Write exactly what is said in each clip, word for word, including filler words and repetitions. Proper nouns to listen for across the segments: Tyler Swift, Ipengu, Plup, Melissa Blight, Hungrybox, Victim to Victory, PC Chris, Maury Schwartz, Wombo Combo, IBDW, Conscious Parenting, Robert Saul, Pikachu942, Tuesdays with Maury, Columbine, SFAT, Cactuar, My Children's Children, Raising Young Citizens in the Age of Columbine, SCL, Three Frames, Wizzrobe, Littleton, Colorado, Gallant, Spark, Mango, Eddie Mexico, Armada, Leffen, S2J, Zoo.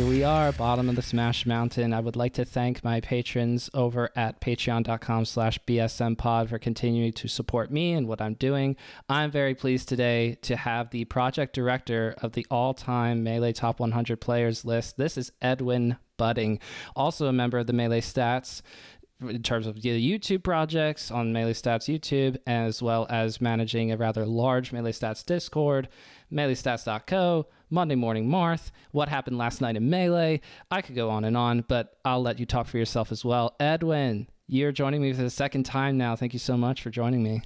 Here we are, bottom of the Smash Mountain. I would like to thank my patrons over at patreon.com slash bsmpod for continuing to support me and what I'm doing. I'm very pleased today to have the project director of the all-time Melee Top one hundred players list. This is Edwin Budding, also a member of the Melee Stats in terms of the YouTube projects on Melee Stats YouTube, as well as managing a rather large Melee Stats Discord, melee stats dot co, Monday Morning Marth, What Happened Last Night in Melee. I could go on and on, but I'll let you talk for yourself as well. Edwin, you're joining me for the second time now. Thank you so much for joining me.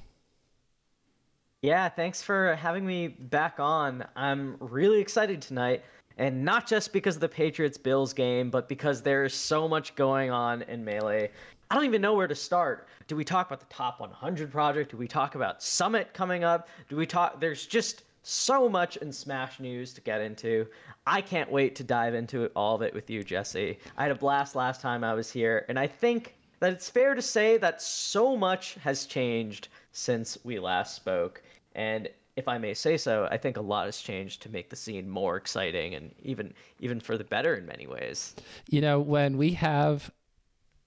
Yeah, thanks for having me back on. I'm really excited tonight, and not just because of the Patriots-Bills game, but because there is so much going on in Melee. I don't even know where to start. Do we talk about the Top one hundred project? Do we talk about Summit coming up? Do we talk... There's just... so much in Smash news to get into. I can't wait to dive into it, all of it with you, Jesse. I had a blast last time I was here, and I think that it's fair to say that so much has changed since we last spoke. And if I may say so, I think a lot has changed to make the scene more exciting and even even for the better in many ways. You know, when we have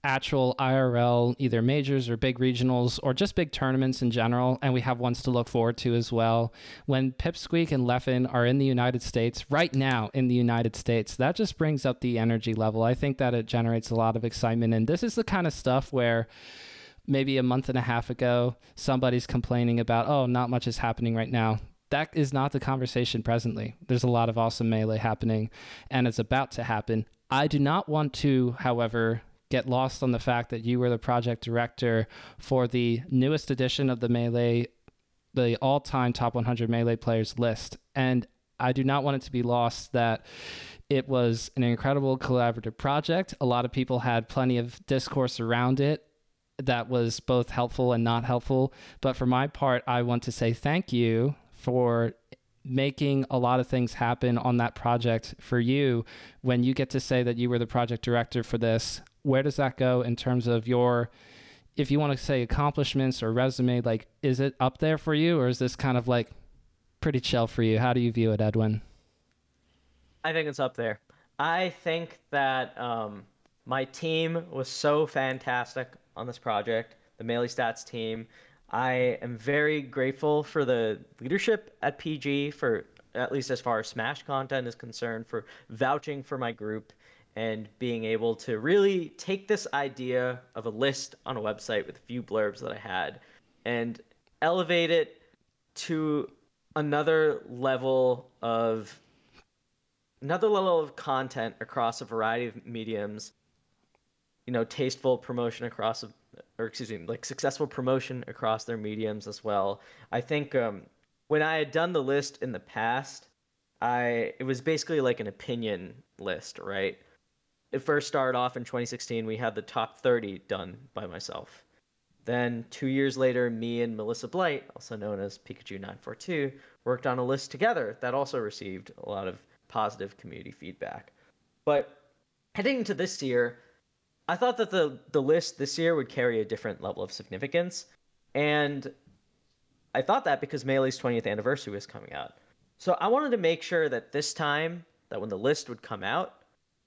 actual I R L, either majors or big regionals or just big tournaments in general, and we have ones to look forward to as well. When Pipsqueak and Leffen are in the United States, right now in the United States, that just brings up the energy level. I think that it generates a lot of excitement, and this is the kind of stuff where maybe a month and a half ago, somebody's complaining about, oh, not much is happening right now. That is not the conversation presently. There's a lot of awesome Melee happening, and it's about to happen. I do not want to, however, get lost on the fact that you were the project director for the newest edition of the Melee, the all-time Top one hundred Melee players list. And I do not want it to be lost that it was an incredible collaborative project. A lot of people had plenty of discourse around it that was both helpful and not helpful. But for my part, I want to say thank you for making a lot of things happen on that project for you. When you get to say that you were the project director for this, where does that go in terms of your, if you want to say accomplishments or resume, like, is it up there for you, or is this kind of like pretty chill for you? How do you view it, Edwin? I think it's up there. I think that um, my team was so fantastic on this project, the Melee Stats team. I am very grateful for the leadership at P G, for at least as far as Smash content is concerned, for vouching for my group and being able to really take this idea of a list on a website with a few blurbs that I had and elevate it to another level of another level of content across a variety of mediums. You know, tasteful promotion across, or excuse me, like successful promotion across their mediums as well. I think um, when I had done the list in the past, I it was basically like an opinion list, right? It first started off in twenty sixteen, we had the top thirty done by myself. Then two years later, me and Melissa Blight, also known as Pikachu nine forty-two, worked on a list together that also received a lot of positive community feedback. But heading into this year, I thought that the, the list this year would carry a different level of significance. And I thought that because Melee's twentieth anniversary was coming out. So I wanted to make sure that this time, that when the list would come out,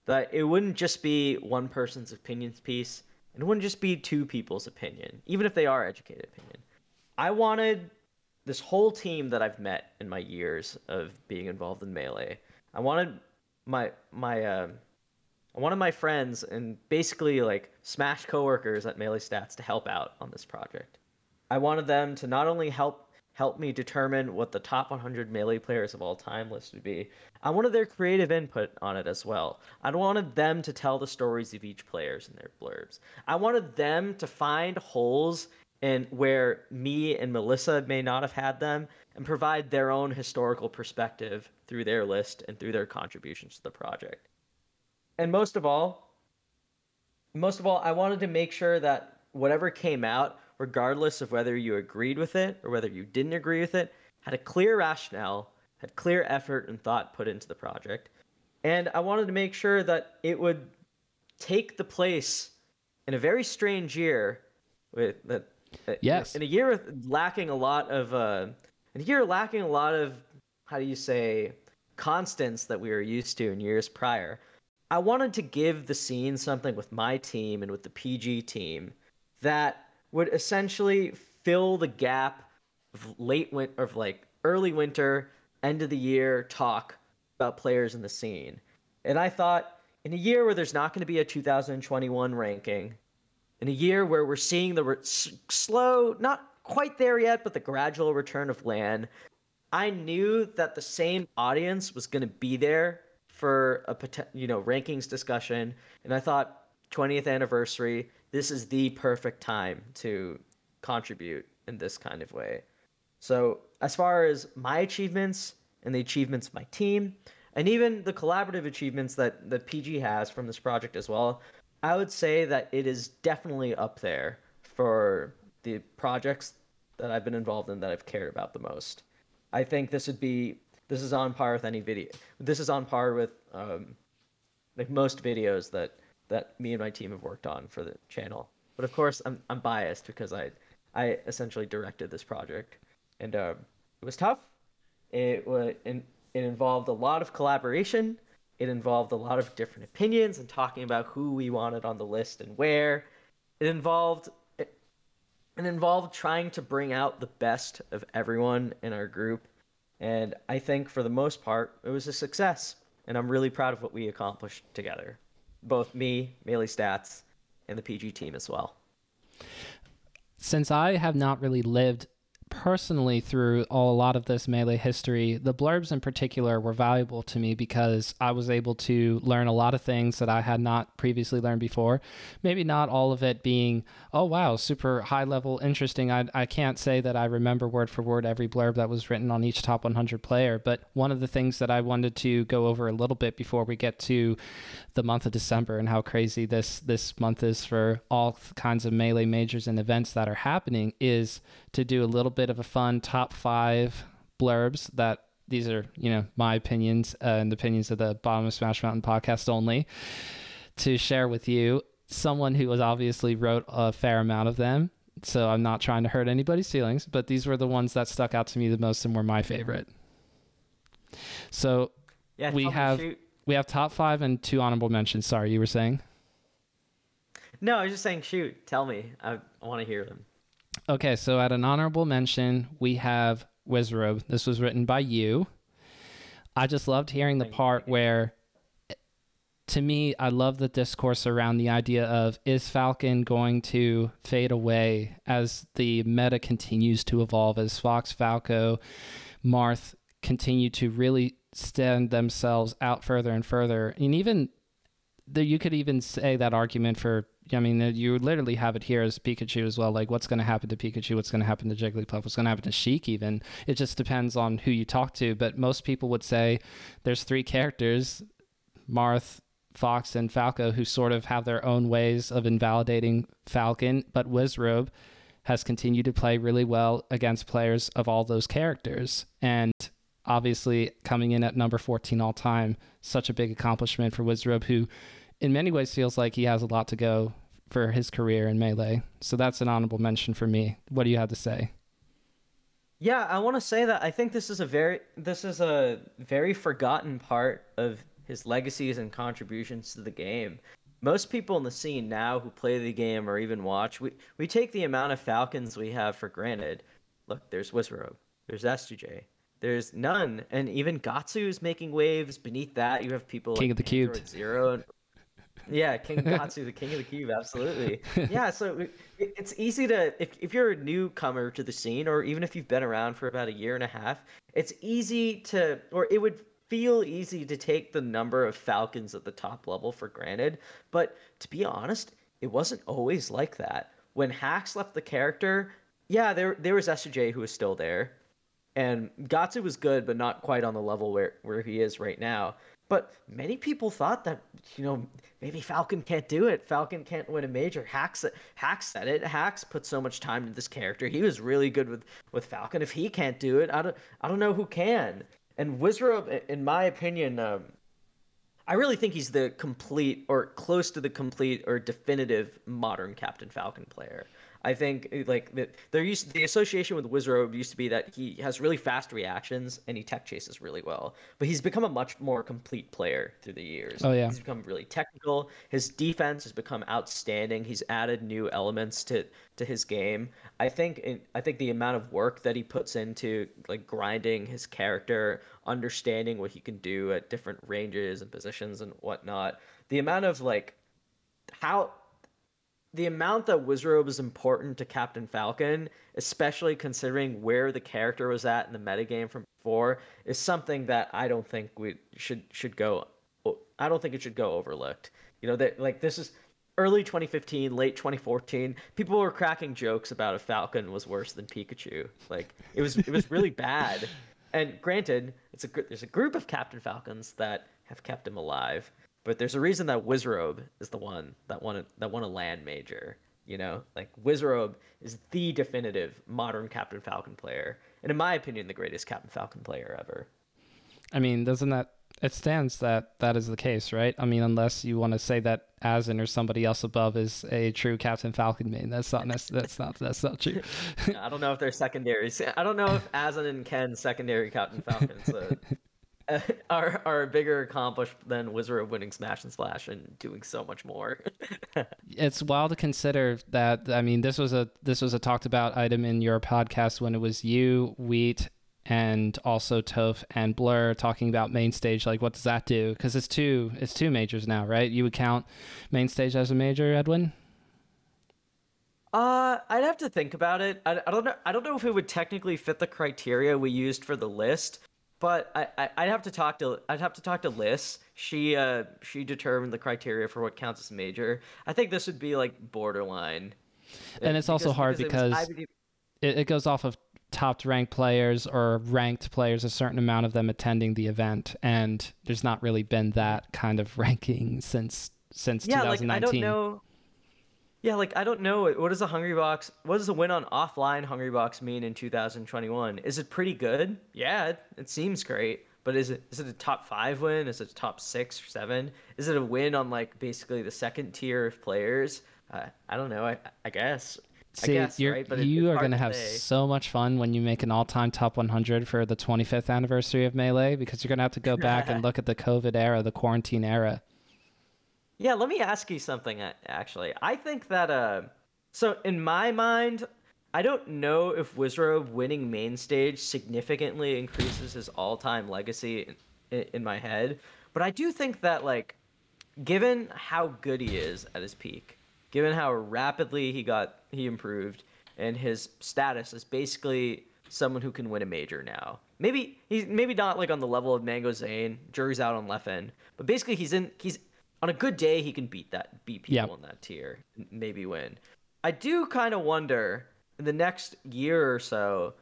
that it wouldn't just be one person's opinions piece, and it wouldn't just be two people's opinion, even if they are educated opinion. I wanted this whole team that I've met in my years of being involved in Melee. I wanted my my uh, I wanted my friends and basically like Smash coworkers at Melee Stats to help out on this project. I wanted them to not only help help me determine what the top one hundred Melee players of all time list would be. I wanted their creative input on it as well. I wanted them to tell the stories of each players in their blurbs. I wanted them to find holes in where me and Melissa may not have had them and provide their own historical perspective through their list and through their contributions to the project. And most of all, most of all, I wanted to make sure that whatever came out, regardless of whether you agreed with it or whether you didn't agree with it, had a clear rationale, had clear effort and thought put into the project. And I wanted to make sure that it would take the place in a very strange year, with that yes, in a year with lacking a lot of uh, in a year lacking a lot of how do you say constants that we were used to in years prior. I wanted to give the scene something with my team and with the P G team that would essentially fill the gap of late win- of like early winter, end of the year talk about players in the scene. And I thought, in a year where there's not going to be a two thousand twenty-one ranking, in a year where we're seeing the re- s- slow, not quite there yet, but the gradual return of LAN, I knew that the same audience was going to be there for a you know rankings discussion, and I thought twentieth anniversary, this is the perfect time to contribute in this kind of way. So as far as my achievements and the achievements of my team, and even the collaborative achievements that the P G has from this project as well, I would say that it is definitely up there for the projects that I've been involved in that I've cared about the most. I think this would be, this is on par with any video. This is on par with um, like most videos that, that me and my team have worked on for the channel. But of course, I'm I'm biased because I I essentially directed this project, and um, it was tough. It was and it involved a lot of collaboration. It involved a lot of different opinions and talking about who we wanted on the list and where. It involved. It involved trying to bring out the best of everyone in our group. And I think for the most part, it was a success. And I'm really proud of what we accomplished together. Both me, Melee Stats, and the P G team as well. Since I have not really lived personally through a lot of this Melee history, the blurbs in particular were valuable to me because I was able to learn a lot of things that I had not previously learned before. Maybe not all of it being, oh wow, super high level, interesting. I, I can't say that I remember word for word every blurb that was written on each top one hundred player, but one of the things that I wanted to go over a little bit before we get to the month of December and how crazy this, this month is for all kinds of Melee majors and events that are happening is to do a little bit of a fun top five blurbs that these are, you know, my opinions uh, and the opinions of the Bottom of Smash Mountain podcast only to share with you. Someone who was obviously wrote a fair amount of them. So I'm not trying to hurt anybody's feelings, but these were the ones that stuck out to me the most and were my favorite. So yeah, we have, shoot. we have top five and two honorable mentions. Sorry, you were saying? No, I was just saying, shoot, tell me, I, I want to hear them. Okay, so at an honorable mention, we have Wizzrobe. This was written by you. I just loved hearing the part where, to me, I love the discourse around the idea of, is Falcon going to fade away as the meta continues to evolve, as Fox, Falco, Marth continue to really stand themselves out further and further. And even, you could even say that argument for, I mean, you literally have it here as Pikachu as well. Like, what's going to happen to Pikachu? What's going to happen to Jigglypuff? What's going to happen to Sheik even? It just depends on who you talk to. But most people would say there's three characters, Marth, Fox, and Falco, who sort of have their own ways of invalidating Falcon. But Wizzrobe has continued to play really well against players of all those characters. And obviously coming in at number fourteen all time, such a big accomplishment for Wizzrobe, who in many ways feels like he has a lot to go for his career in Melee. So that's an honorable mention for me. What do you have to say? Yeah, I want to say that I think this is a very this is a very forgotten part of his legacies and contributions to the game. Most people in the scene now who play the game or even watch, we, we take the amount of Falcons we have for granted. Look, there's Wizzrobe, there's S two J, there's none, and even Gahtzu is making waves. Beneath that, you have people King like of the Cube, Zero, and yeah, King Gahtzu, the king of the cube, absolutely. Yeah, so it's easy to, if if you're a newcomer to the scene, or even if you've been around for about a year and a half, it's easy to, or it would feel easy to take the number of Falcons at the top level for granted. But to be honest, it wasn't always like that. When Hax left the character, yeah, there there was S J who was still there, and Gahtzu was good, but not quite on the level where, where he is right now. But many people thought that, you know, maybe Falcon can't do it. Falcon can't win a major. Hax, Hax said it. Hax put so much time into this character. He was really good with, with Falcon. If he can't do it, I don't I don't know who can. And Wizzrobe, in my opinion, um, I really think he's the complete or close to the complete or definitive modern Captain Falcon player. I think like the, there used the association with Wizzrobe used to be that he has really fast reactions and he tech chases really well, but he's become a much more complete player through the years. Oh yeah, he's become really technical. His defense has become outstanding. He's added new elements to to his game. I think I think the amount of work that he puts into like grinding his character, understanding what he can do at different ranges and positions and whatnot, the amount of like how. The amount that Wizzrobe is important to Captain Falcon, especially considering where the character was at in the metagame from before, is something that I don't think we should should go. I don't think it should go overlooked. You know, that like this is early twenty fifteen, late twenty fourteen. People were cracking jokes about if Falcon was worse than Pikachu. Like it was it was really bad. And granted, it's a there's a group of Captain Falcons that have kept him alive. But there's a reason that Wizzrobe is the one that won a, that won a land major, you know? Like, Wizzrobe is the definitive modern Captain Falcon player, and in my opinion, the greatest Captain Falcon player ever. I mean, doesn't that... It stands that that is the case, right? I mean, unless you want to say that Azin or somebody else above is a true Captain Falcon main. That's not that's, that's not that's not true. I don't know if they're secondaries. I don't know if Azin and Ken secondary Captain Falcons, so... Are are bigger accomplished than Wizzrobe winning Smash and Splash and doing so much more. It's wild to consider that. I mean, this was a this was a talked about item in your podcast when it was you, Wheat, and also Toph and Blur talking about main stage. Like, what does that do? Because it's two it's two majors now, right? You would count main stage as a major, Edwin? Uh, I'd have to think about it. I, I don't know. I don't know if it would technically fit the criteria we used for the list. But I, I I'd have to talk to I'd have to talk to Liz. She uh she determined the criteria for what counts as major. I think this would be like borderline. And it, it's also because, hard because, because it, was, it, it goes off of top ranked players or ranked players, a certain amount of them attending the event, and there's not really been that kind of ranking since since yeah, twenty nineteen. Like, I don't know. Yeah, like, I don't know. What does a Hungrybox, what does a win on offline Hungrybox mean in two thousand twenty-one? Is it pretty good? Yeah, it, it seems great. But is it is it a top five win? Is it a top six or seven? Is it a win on, like, basically the second tier of players? Uh, I don't know. I, I guess. See, I guess, you're, right? But you it, are going to have say. so much fun when you make an all-time top one hundred for the twenty-fifth anniversary of Melee, because you're going to have to go back and look at the COVID era, the quarantine era. Yeah, let me ask you something, actually. I think that, uh, so in my mind, I don't know if Wizzrobe winning main stage significantly increases his all-time legacy in, in my head, but I do think that, like, given how good he is at his peak, given how rapidly he got, he improved, and his status is basically someone who can win a major now. Maybe he's maybe not, like, on the level of Mango, Zain, jury's out on Leffen, but basically he's in, he's on a good day, he can beat that, beat people yeah. on that tier, maybe win. I do kind of wonder in the next year or so,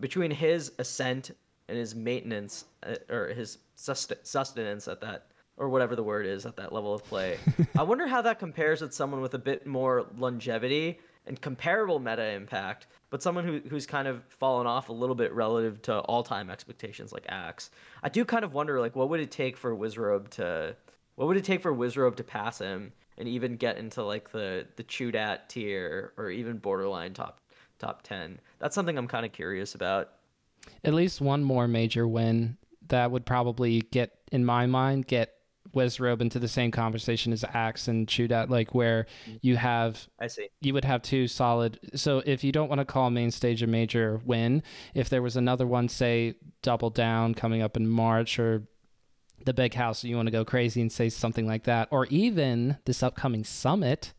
between his ascent and his maintenance, uh, or his sust- sustenance at that, or whatever the word is at that level of play. I wonder how that compares with someone with a bit more longevity and comparable meta impact, but someone who who's kind of fallen off a little bit relative to all-time expectations like Axe. I do kind of wonder, like, what would it take for Wizzrobe to... What would it take for Wizzrobe to pass him and even get into like the the chewed at tier or even borderline top top ten? That's something I'm kind of curious about. At least one more major win that would probably get, in my mind, get Wizzrobe into the same conversation as Axe and chewed at, like where you have I see you would have two solid. So if you don't want to call main stage a major win, if there was another one, say Double Down coming up in March or the Big House, you want to go crazy and say something like that, or even this upcoming summit,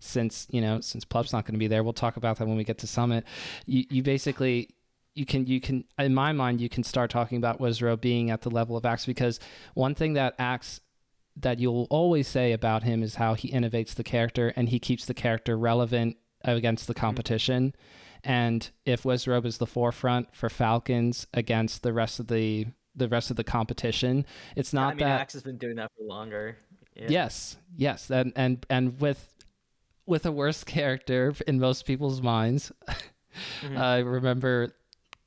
since you know since Plup's not going to be there, we'll talk about that when we get to summit. You you basically you can you can in my mind you can start talking about Wizzrobe being at the level of Axe, because one thing that Axe that you'll always say about him is how he innovates the character and he keeps the character relevant against the competition. Mm-hmm. And if Wizzrobe is the forefront for Falcons against the rest of the the rest of the competition, it's not yeah, I mean, that Axe has been doing that for longer. Yeah. Yes. Yes. And, and, and with, with a worse character in most people's minds, mm-hmm. I remember,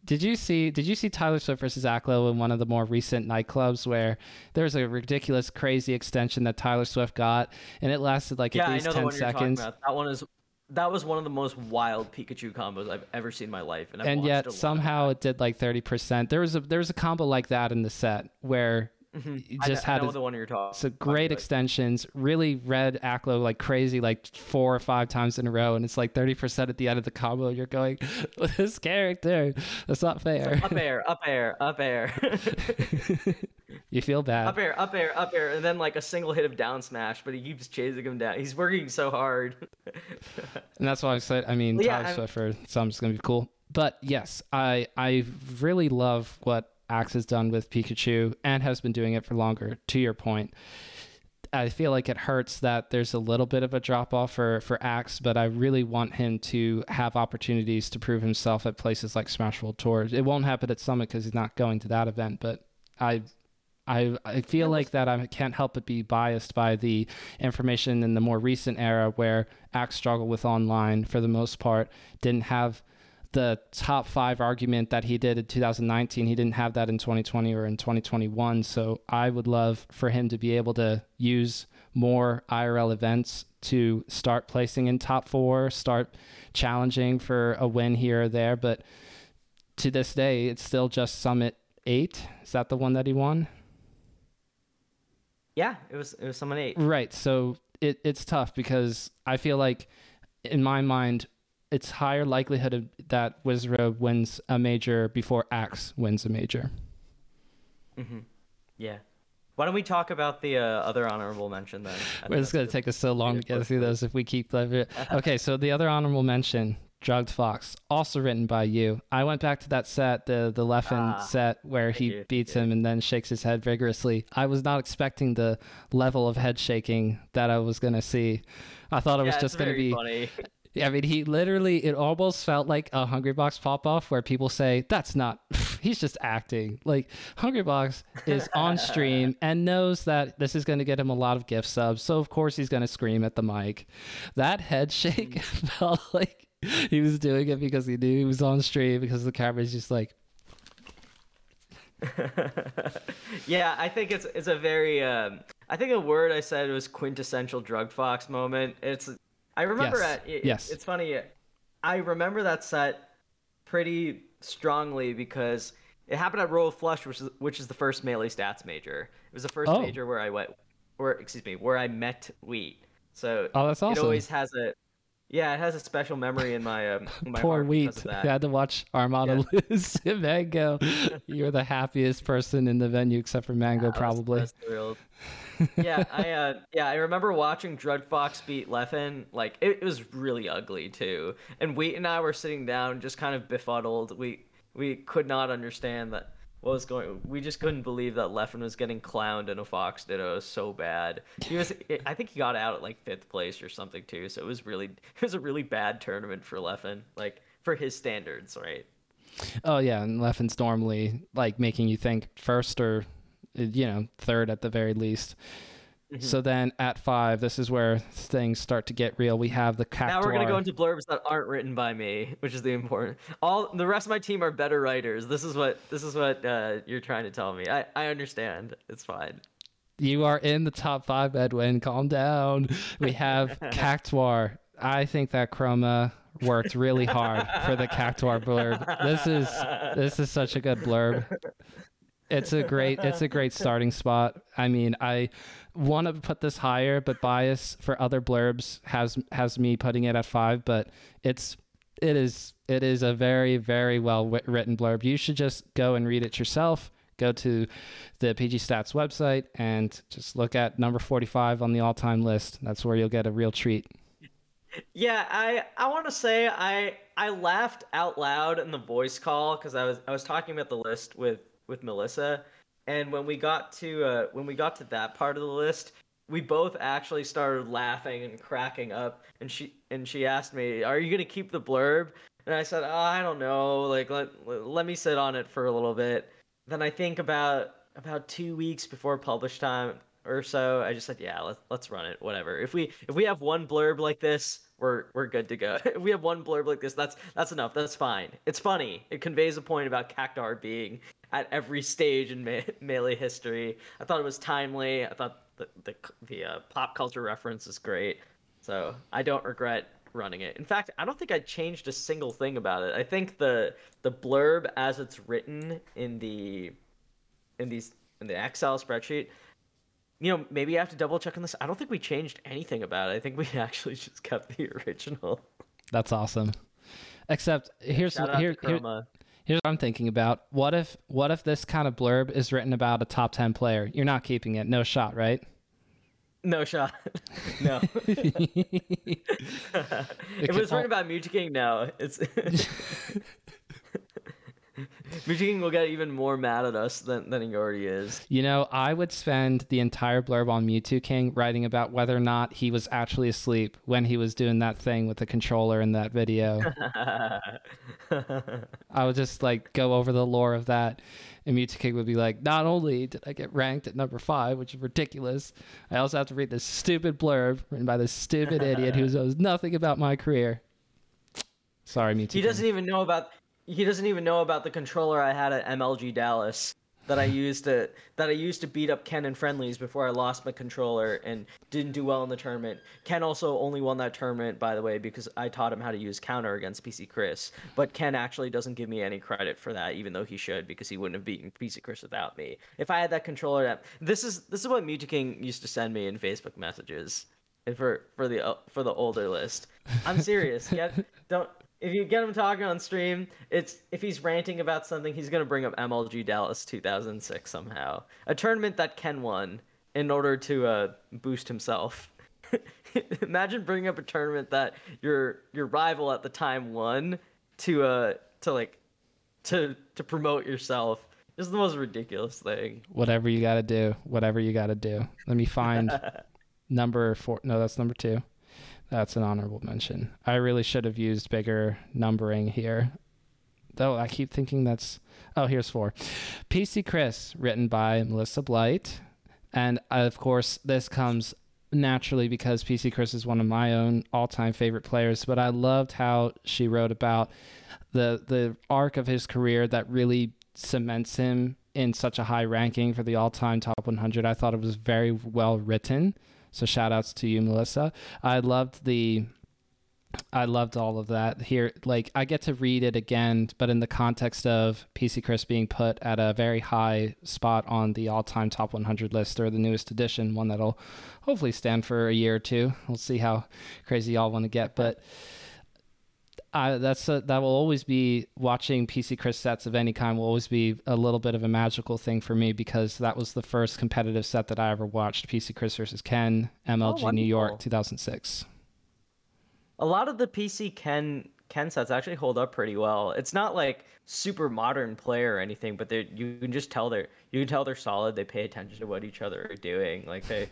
did you see, did you see Tyler Swift versus Aklo in one of the more recent nightclubs where there was a ridiculous, crazy extension that Tyler Swift got and it lasted like yeah, at least ten seconds. That one is that was one of the most wild Pikachu combos I've ever seen in my life. And, I've and yet somehow it did like thirty percent. There was a, there was a combo like that in the set where mm-hmm. it just I, had I know a, the one you're talking so great about. Extensions, really read Aklo like crazy, like four or five times in a row. And it's like thirty percent at the end of the combo. You're going, this character, that's not fair. Like, up air, up air, up air. You feel bad. Up air, up air, up air, and then like a single hit of down smash, but he keeps chasing him down. He's working so hard. And that's why I said, I mean, yeah, Tyler Swift for some is going to be cool. But yes, I I really love what Axe has done with Pikachu and has been doing it for longer, to your point. I feel like it hurts that there's a little bit of a drop-off for, for Axe, but I really want him to have opportunities to prove himself at places like Smash World Tour. It won't happen at Summit because he's not going to that event, but I... I I feel like that I can't help but be biased by the information in the more recent era where Axe struggled with online for the most part, didn't have the top five argument that he did in two thousand nineteen. He didn't have that in twenty twenty or in twenty twenty-one. So I would love for him to be able to use more I R L events to start placing in top four, start challenging for a win here or there. But to this day, it's still just Summit Eight. Is that the one that he won? Yeah, it was it was Summit Eight. Right, so it, it's tough because I feel like, in my mind, it's higher likelihood of, that Wizzrobe wins a major before Axe wins a major. Mm-hmm. Yeah. Why don't we talk about the uh, other honorable mention then? It's going to take us so long to get through those if we keep... Okay, so the other honorable mention... Drugfox, also written by you. I went back to that set, the the Leffen ah, set, where he you, beats yeah. him and then shakes his head vigorously. I was not expecting the level of head shaking that I was going to see. I thought it yeah, was just going to be... Funny. I mean, he literally... It almost felt like a Hungrybox pop-off where people say, that's not... He's just acting. Like, Hungrybox is on stream and knows that this is going to get him a lot of gift subs, so of course he's going to scream at the mic. That head shake mm. felt like... He was doing it because he knew he was on stream because the camera's just like... Yeah, I think it's it's a very... Um, I think a word I said was quintessential Drugfox moment. It's I remember yes. It, it, yes. It's funny. I remember that set pretty strongly because it happened at Royal Flush, which is, which is the first Melee Stats major. It was the first oh. major where I went... Or, excuse me, where I met Wheat. So oh, that's awesome. It always has a... Yeah, it has a special memory in my um. In my Poor Wheat. You had to watch Armada yeah. lose to Mango. You were the happiest person in the venue except for Mango, yeah, probably. I was thrilled. yeah, I uh, yeah, I remember watching Drugfox beat Leffen. Like it, it was really ugly too. And Wheat and I were sitting down, just kind of befuddled. We we could not understand that what was going. We just couldn't believe that Leffen was getting clowned in a Fox Ditto so bad. He was, I think, he got out at like fifth place or something too. So it was really, it was a really bad tournament for Leffen, like for his standards, right? Oh yeah, and Leffen's normally like making you think first or, you know, third at the very least. Mm-hmm. So then at five, this is where things start to get real. We have the Cactuar. Now we're going to go into blurbs that aren't written by me, which is the important. All the rest of my team are better writers. This is what this is what uh, you're trying to tell me. I, I understand. It's fine. You are in the top five, Edwin. Calm down. We have Cactuar. I think that Chroma worked really hard for the Cactuar blurb. This is this is such a good blurb. It's a great, it's a great starting spot. I mean, I want to put this higher, but bias for other blurbs has has me putting it at five. But it's, it is, it is a very, very well written blurb. You should just go and read it yourself. Go to the P G Stats website and just look at number forty-five on the all-time list. That's where you'll get a real treat. Yeah, I I want to say I I laughed out loud in the voice call because I was I was talking about the list with. with Melissa, and when we got to uh, when we got to that part of the list, we both actually started laughing and cracking up, and she and she asked me, "Are you going to keep the blurb?" And I said, "Oh, I don't know. Like let let me sit on it for a little bit." Then I think about about two weeks before publish time or so, I just said, "Yeah, let's let's run it. Whatever. If we if we have one blurb like this, we're we're good to go. If we have one blurb like this, that's that's enough. That's fine. It's funny. It conveys a point about Cactuar being at every stage in me- Melee history. I thought it was timely. I thought the the, the uh, pop culture reference is great. So I don't regret running it. In fact, I don't think I changed a single thing about it. I think the the blurb as it's written in the in these in the Excel spreadsheet, you know, maybe I have to double check on this. I don't think we changed anything about it. I think we actually just kept the original. That's awesome. Except here's yeah, here, here, here's what I'm thinking about. What if what if this kind of blurb is written about a top ten player? You're not keeping it. No shot, right? No shot. No. If it was written about Mew two King, no. It's Mew two King will get even more mad at us than, than he already is. You know, I would spend the entire blurb on Mew two King writing about whether or not he was actually asleep when he was doing that thing with the controller in that video. I would just like go over the lore of that, and Mew two King would be like, not only did I get ranked at number five, which is ridiculous, I also have to read this stupid blurb written by this stupid idiot who knows nothing about my career. Sorry, Mew two King. He doesn't even know about... He doesn't even know about the controller I had at M L G Dallas that I used to that I used to beat up Ken in friendlies before I lost my controller and didn't do well in the tournament. Ken also only won that tournament, by the way, because I taught him how to use counter against P C Chris. But Ken actually doesn't give me any credit for that, even though he should, because he wouldn't have beaten P C Chris without me. If I had that controller, that this is this is what Mew two King used to send me in Facebook messages, and for for the for the older list. I'm serious. Get don't. If you get him talking on stream, it's if he's ranting about something, he's going to bring up M L G Dallas two thousand six somehow. A tournament that Ken won in order to uh, boost himself. Imagine bringing up a tournament that your your rival at the time won to uh to like to to promote yourself. It's the most ridiculous thing. Whatever you got to do, whatever you got to do. Let me find number four. No, that's number two. That's an honorable mention. I really should have used bigger numbering here. Though I keep thinking that's... Oh, here's four. P C Chris, written by Melissa Blight. And of course, this comes naturally because P C Chris is one of my own all-time favorite players. But I loved how she wrote about the the arc of his career that really cements him in such a high ranking for the all-time top one hundred. I thought it was very well written. So shout outs to you, Melissa. I loved the, I loved all of that here. Like I get to read it again, but in the context of P C Chris being put at a very high spot on the all time top one hundred list, or the newest edition, one that'll hopefully stand for a year or two. We'll see how crazy y'all want to get, but I, that's a, that will always be watching P C Chris sets of any kind will always be a little bit of a magical thing for me, because that was the first competitive set that I ever watched. P C Chris versus Ken, M L G oh, New York, two thousand six. A lot of the P C Ken Ken sets actually hold up pretty well. It's not like super modern player or anything, but they you can just tell they're you can tell they're solid. They pay attention to what each other are doing. Like they.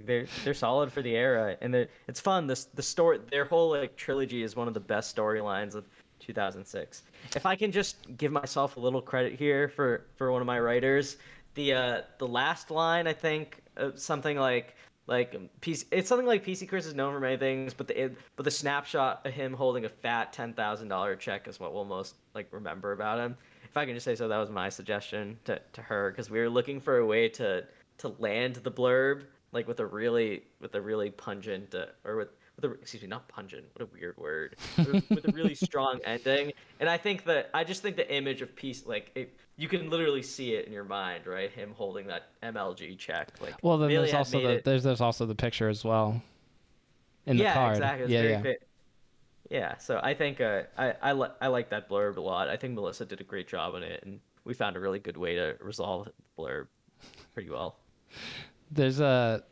They're they're solid for the era, and it's fun. This the story, their whole like trilogy is one of the best storylines of two thousand six. If I can just give myself a little credit here for, for one of my writers, the uh, the last line I think uh, something like like P C, it's something like P C Chris is known for many things, but the but the snapshot of him holding a fat ten thousand dollar check is what we'll most like remember about him. If I can just say so, that was my suggestion to to her, because we were looking for a way to to land the blurb. Like with a really, with a really pungent, uh, or with, with a, excuse me, not pungent. What a weird word. with, with a really strong ending, and I think that I just think the image of peace, like it, you can literally see it in your mind, right? Him holding that M L G check. Like, well, then really there's also the, there's there's also the picture as well, in yeah, the card. Exactly. It's yeah, yeah, exactly. Yeah. So I think uh, I I, li- I like that blurb a lot. I think Melissa did a great job on it, and we found a really good way to resolve the blurb pretty well. There's a,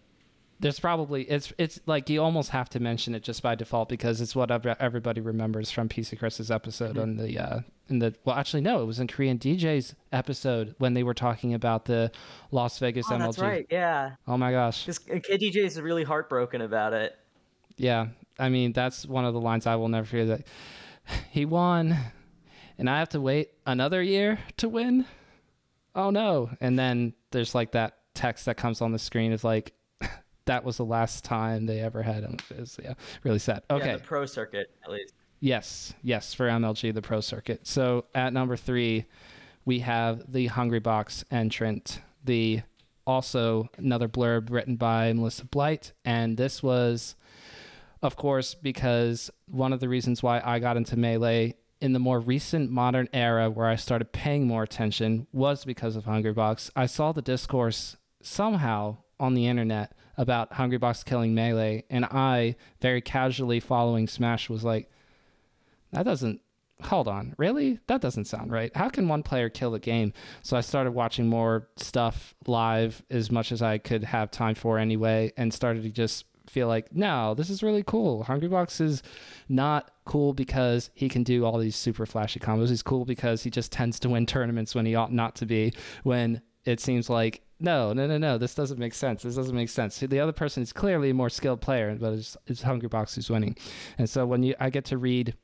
there's probably it's it's like you almost have to mention it just by default, because it's what everybody remembers from P C Chris's episode mm-hmm. on the uh in the well actually no it was in Korean D J's episode when they were talking about the Las Vegas oh, M L G. That's right, yeah. Oh my gosh. This K D J is really heartbroken about it. Yeah, I mean that's one of the lines I will never forget. That he won, and I have to wait another year to win. Oh no! And then there's like that text that comes on the screen is like that was the last time they ever had him. It was, yeah, really sad. Okay, yeah, the pro circuit at least. Yes, yes, for M L G the pro circuit. So at number three, we have the Hungrybox entrant. The also another blurb written by Melissa Blight, and this was of course, because one of the reasons why I got into Melee in the more recent modern era where I started paying more attention was because of Hungrybox. I saw the discourse somehow on the internet about Hungrybox killing Melee, and I, very casually following Smash, was like, that doesn't, hold on, really? That doesn't sound right. How can one player kill the game? So I started watching more stuff live as much as I could have time for anyway, and started to just feel like, no, this is really cool. Hungrybox is not cool because he can do all these super flashy combos. He's cool because he just tends to win tournaments when he ought not to be, when it seems like, no, no, no, no, this doesn't make sense. This doesn't make sense. The other person is clearly a more skilled player, but it's, it's Hungrybox who's winning. And so when you, I get to read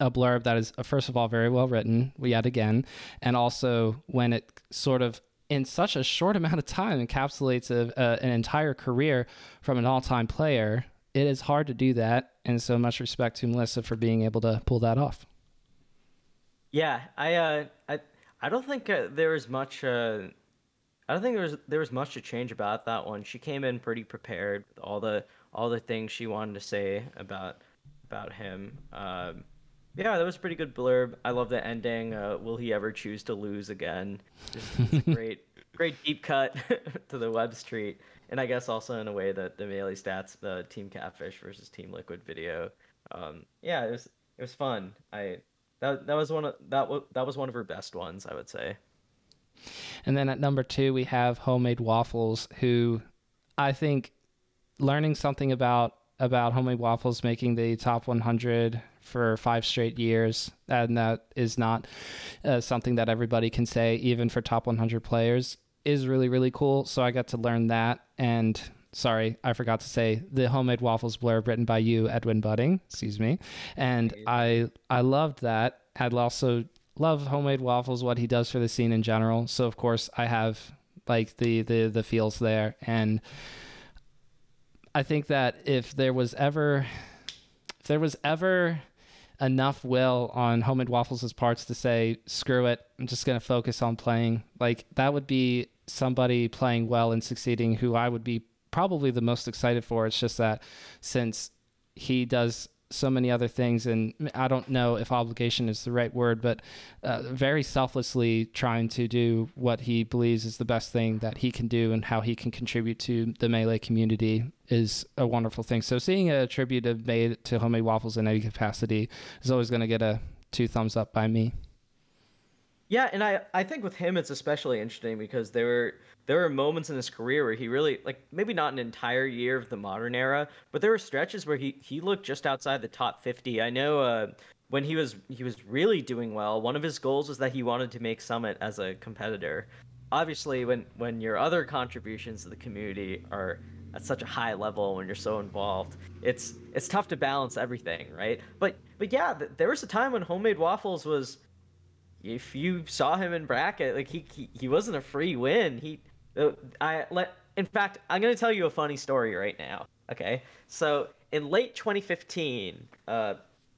a blurb that is, first of all, very well written, yet again, and also when it sort of, in such a short amount of time, encapsulates a, a, an entire career from an all-time player, it is hard to do that. And so much respect to Melissa for being able to pull that off. Yeah, I, uh, I, I don't think uh, there was much... Uh... I don't think there was there was much to change about that one. She came in pretty prepared with all the all the things she wanted to say about about him. Um, yeah, that was a pretty good blurb. I love the ending. Uh, will he ever choose to lose again? Just, it's a great great deep cut to the web street, and I guess also in a way that the Melee stats, the Team Catfish versus Team Liquid video. Um, yeah, it was it was fun. I that that was one of that was that was one of her best ones, I would say. And then at number two, we have Homemade Waffles, who I think learning something about about Homemade Waffles making the top one hundred for five straight years, and that is not uh, something that everybody can say, even for top one hundred players, is really, really cool. So I got to learn that. And sorry, I forgot to say the Homemade Waffles blurb written by you, Edwin Budding, excuse me. And I I loved that. I'd also... love Homemade Waffles, what he does for the scene in general. So of course I have like the, the, the feels there. And I think that if there was ever, if there was ever enough will on Homemade Waffles' parts to say, screw it, I'm just going to focus on playing, like that would be somebody playing well and succeeding who I would be probably the most excited for. It's just that since he does so many other things, and I don't know if obligation is the right word, but uh, very selflessly trying to do what he believes is the best thing that he can do and how he can contribute to the Melee community is a wonderful thing. So seeing a tribute made to Homemade Waffles in any capacity is always going to get a two thumbs up by me. Yeah, and I, I think with him it's especially interesting because there were there were moments in his career where he really, like, maybe not an entire year of the modern era, but there were stretches where he, he looked just outside the top fifty. I know uh, when he was he was really doing well, one of his goals was that he wanted to make Summit as a competitor. Obviously, when, when your other contributions to the community are at such a high level, when you're so involved, it's it's tough to balance everything, right? But, but yeah, th- there was a time when Homemade Waffles was... if you saw him in bracket, like he he, he wasn't a free win. He, I let. In fact, I'm gonna tell you a funny story right now. Okay, so in late twenty fifteen, uh,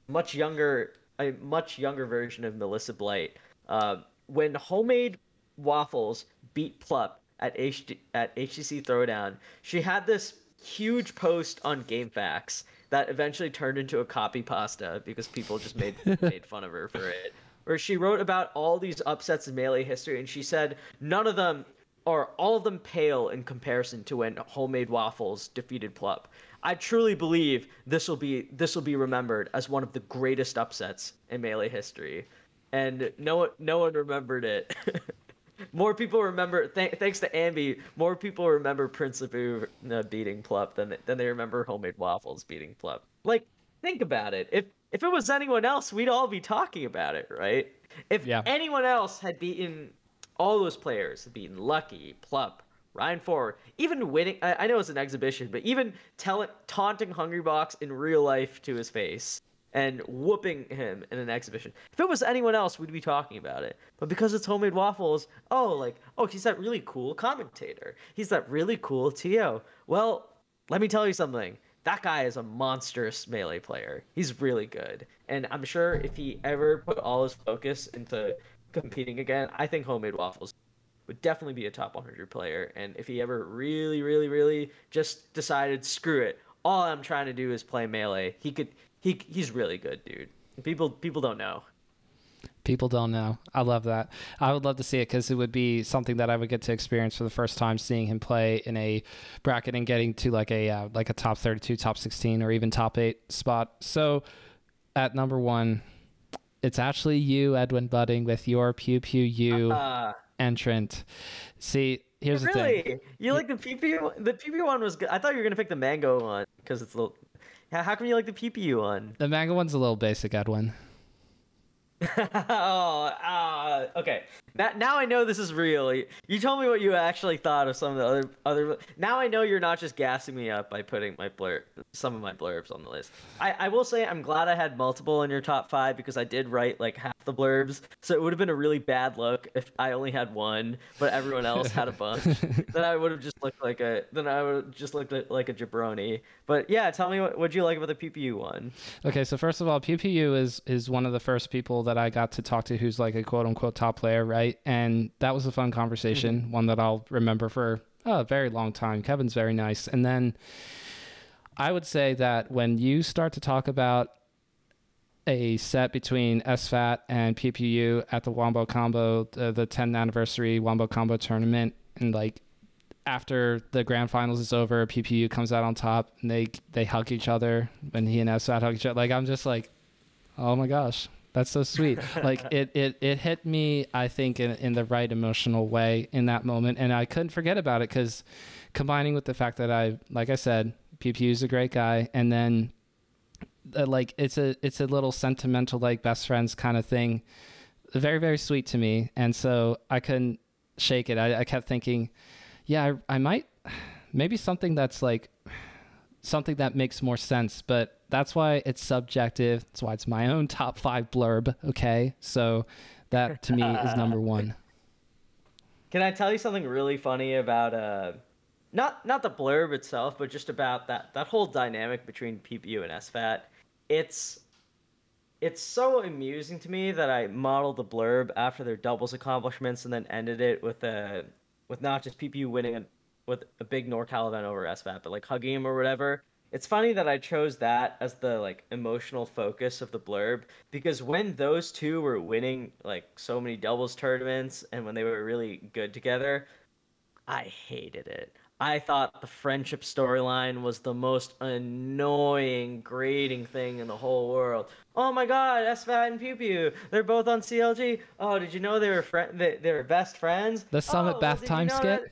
much younger, a much younger version of Melissa Blight, uh, when Homemade Waffles beat Plup at H D, at H G C Throwdown, she had this huge post on GameFAQs that eventually turned into a copy pasta because people just made made fun of her for it. Where she wrote about all these upsets in Melee history, and she said none of them, or all of them, pale in comparison to when Homemade Waffles defeated Plup. I truly believe this will be this will be remembered as one of the greatest upsets in Melee history, and no one no one remembered it. More people remember th- thanks to Ambi. More people remember Prince Abu uh, beating Plup than than they remember Homemade Waffles beating Plup. Like, think about it. If If it was anyone else, we'd all be talking about it, right? If yeah. anyone else had beaten all those players, had beaten Lucky, Plup, Ryan Forward, even winning, I, I know it's an exhibition, but even tell it, taunting Hungrybox in real life to his face and whooping him in an exhibition. If it was anyone else, we'd be talking about it. But because it's Homemade Waffles, oh, like, oh, he's that really cool commentator. He's that really cool T O. Well, let me tell you something. That guy is a monstrous Melee player. He's really good. And I'm sure if he ever put all his focus into competing again, I think Homemade Waffles would definitely be a top one hundred player. And if he ever really, really, really just decided, screw it, all I'm trying to do is play melee. He could he he's really good, dude. People people don't know. People don't know. I love that. I would love to see it because it would be something that I would get to experience for the first time, seeing him play in a bracket and getting to like a uh, like a top thirty-two, top sixteen, or even top eight spot. So at number one, it's actually you, Edwin Budding, with your Pew Pew U uh-huh. entrant. See, here's really? the thing. You like the P P U? The P P U one was good. I thought you were going to pick the Mango one because it's a little... How come you like the P P U one? The Mango one's a little basic, Edwin. oh, uh, okay. Now, now I know this is real. You told me what you actually thought of some of the other... other. Now I know you're not just gassing me up by putting my blurb, some of my blurbs on the list. I, I will say I'm glad I had multiple in your top five because I did write like half the blurbs, so it would have been a really bad look if I only had one, but everyone else had a bunch. then I would have just looked like a... Then I would have just looked like a jabroni. But yeah, tell me what what'd you like about the P P U one. Okay, so first of all, P P U is is one of the first people that I got to talk to who's like a quote-unquote top player, right? And that was a fun conversation, mm-hmm. one that I'll remember for oh, a very long time. Kevin's very nice. And then I would say that when you start to talk about a set between S F A T and P P U at the Wombo Combo, uh, the tenth anniversary Wombo Combo tournament, and like after the grand finals is over, P P U comes out on top and they they hug each other, and he and S F A T hug each other. Like, I'm just like, oh my gosh. That's so sweet. Like it, it, it hit me, I think, in, in the right emotional way in that moment. And I couldn't forget about it because combining with the fact that I, like I said, P P U is a great guy. And then uh, like, it's a, it's a little sentimental, like best friends kind of thing. Very, very sweet to me. And so I couldn't shake it. I, I kept thinking, yeah, I, I might, maybe something that's like something that makes more sense, but that's why it's subjective. That's why it's my own top five blurb. Okay. So that to me is number one. Can I tell you something really funny about, uh, not, not the blurb itself, but just about that, that whole dynamic between P P U and S F A T. It's, it's so amusing to me that I modeled the blurb after their doubles accomplishments and then ended it with a, with not just P P U winning a, with a big NorCal event over S F A T, but like hugging him or whatever. It's funny that I chose that as the like emotional focus of the blurb, because when those two were winning like so many doubles tournaments and when they were really good together, I hated it. I thought the friendship storyline was the most annoying, grating thing in the whole world. Oh my God, S F A T and P P U, they're both on C L G. Oh, did you know they were fr- they, they were best friends? The Summit oh, Bath well, Time skit? That-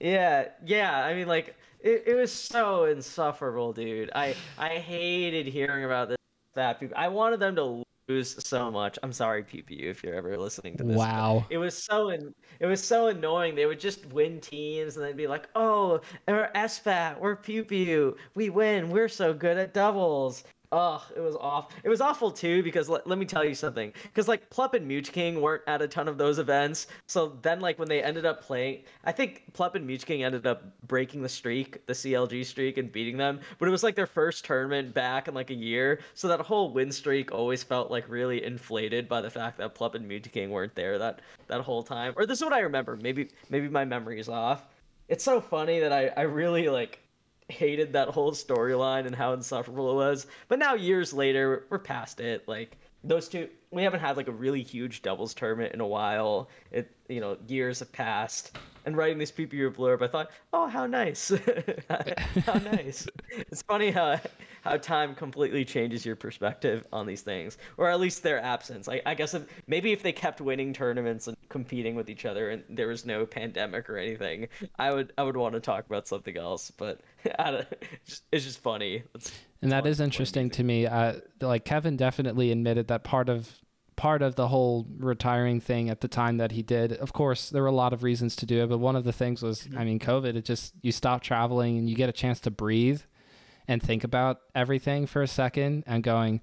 yeah, yeah. I mean, like. It it was so insufferable, dude. I, I hated hearing about this. That I wanted them to lose so much. I'm sorry, P P U, if you're ever listening to this. Wow. It was so in, it was so annoying. They would just win teams and they'd be like, oh, we're S F A T, we're P P U, we win, we're so good at doubles. Ugh, it was awful. It was awful too because let, let me tell you something. Because like Plup and Mew two King weren't at a ton of those events. So then like when they ended up playing, I think Plup and Mew two King ended up breaking the streak, the C L G streak, and beating them. But it was like their first tournament back in like a year. So that whole win streak always felt like really inflated by the fact that Plup and Mew two King weren't there that that whole time. Or this is what I remember. Maybe maybe my memory is off. It's so funny that I, I really like. hated that whole storyline and how insufferable it was, but now years later we're past it. Like those two, we haven't had like a really huge doubles tournament in a while. It, you know, years have passed, and writing this P P U blurb, I thought, oh, how nice. How nice. It's funny how how time completely changes your perspective on these things, or at least their absence. I, I guess if, maybe if they kept winning tournaments and competing with each other and there was no pandemic or anything, I would I would want to talk about something else, but I don't, it's, just, it's just funny. It's, and that is interesting to me. Uh, like Kevin definitely admitted that part of part of the whole retiring thing at the time that he did. Of course, there were a lot of reasons to do it, but one of the things was, I mean, COVID. It just, you stop traveling and you get a chance to breathe and think about everything for a second and going,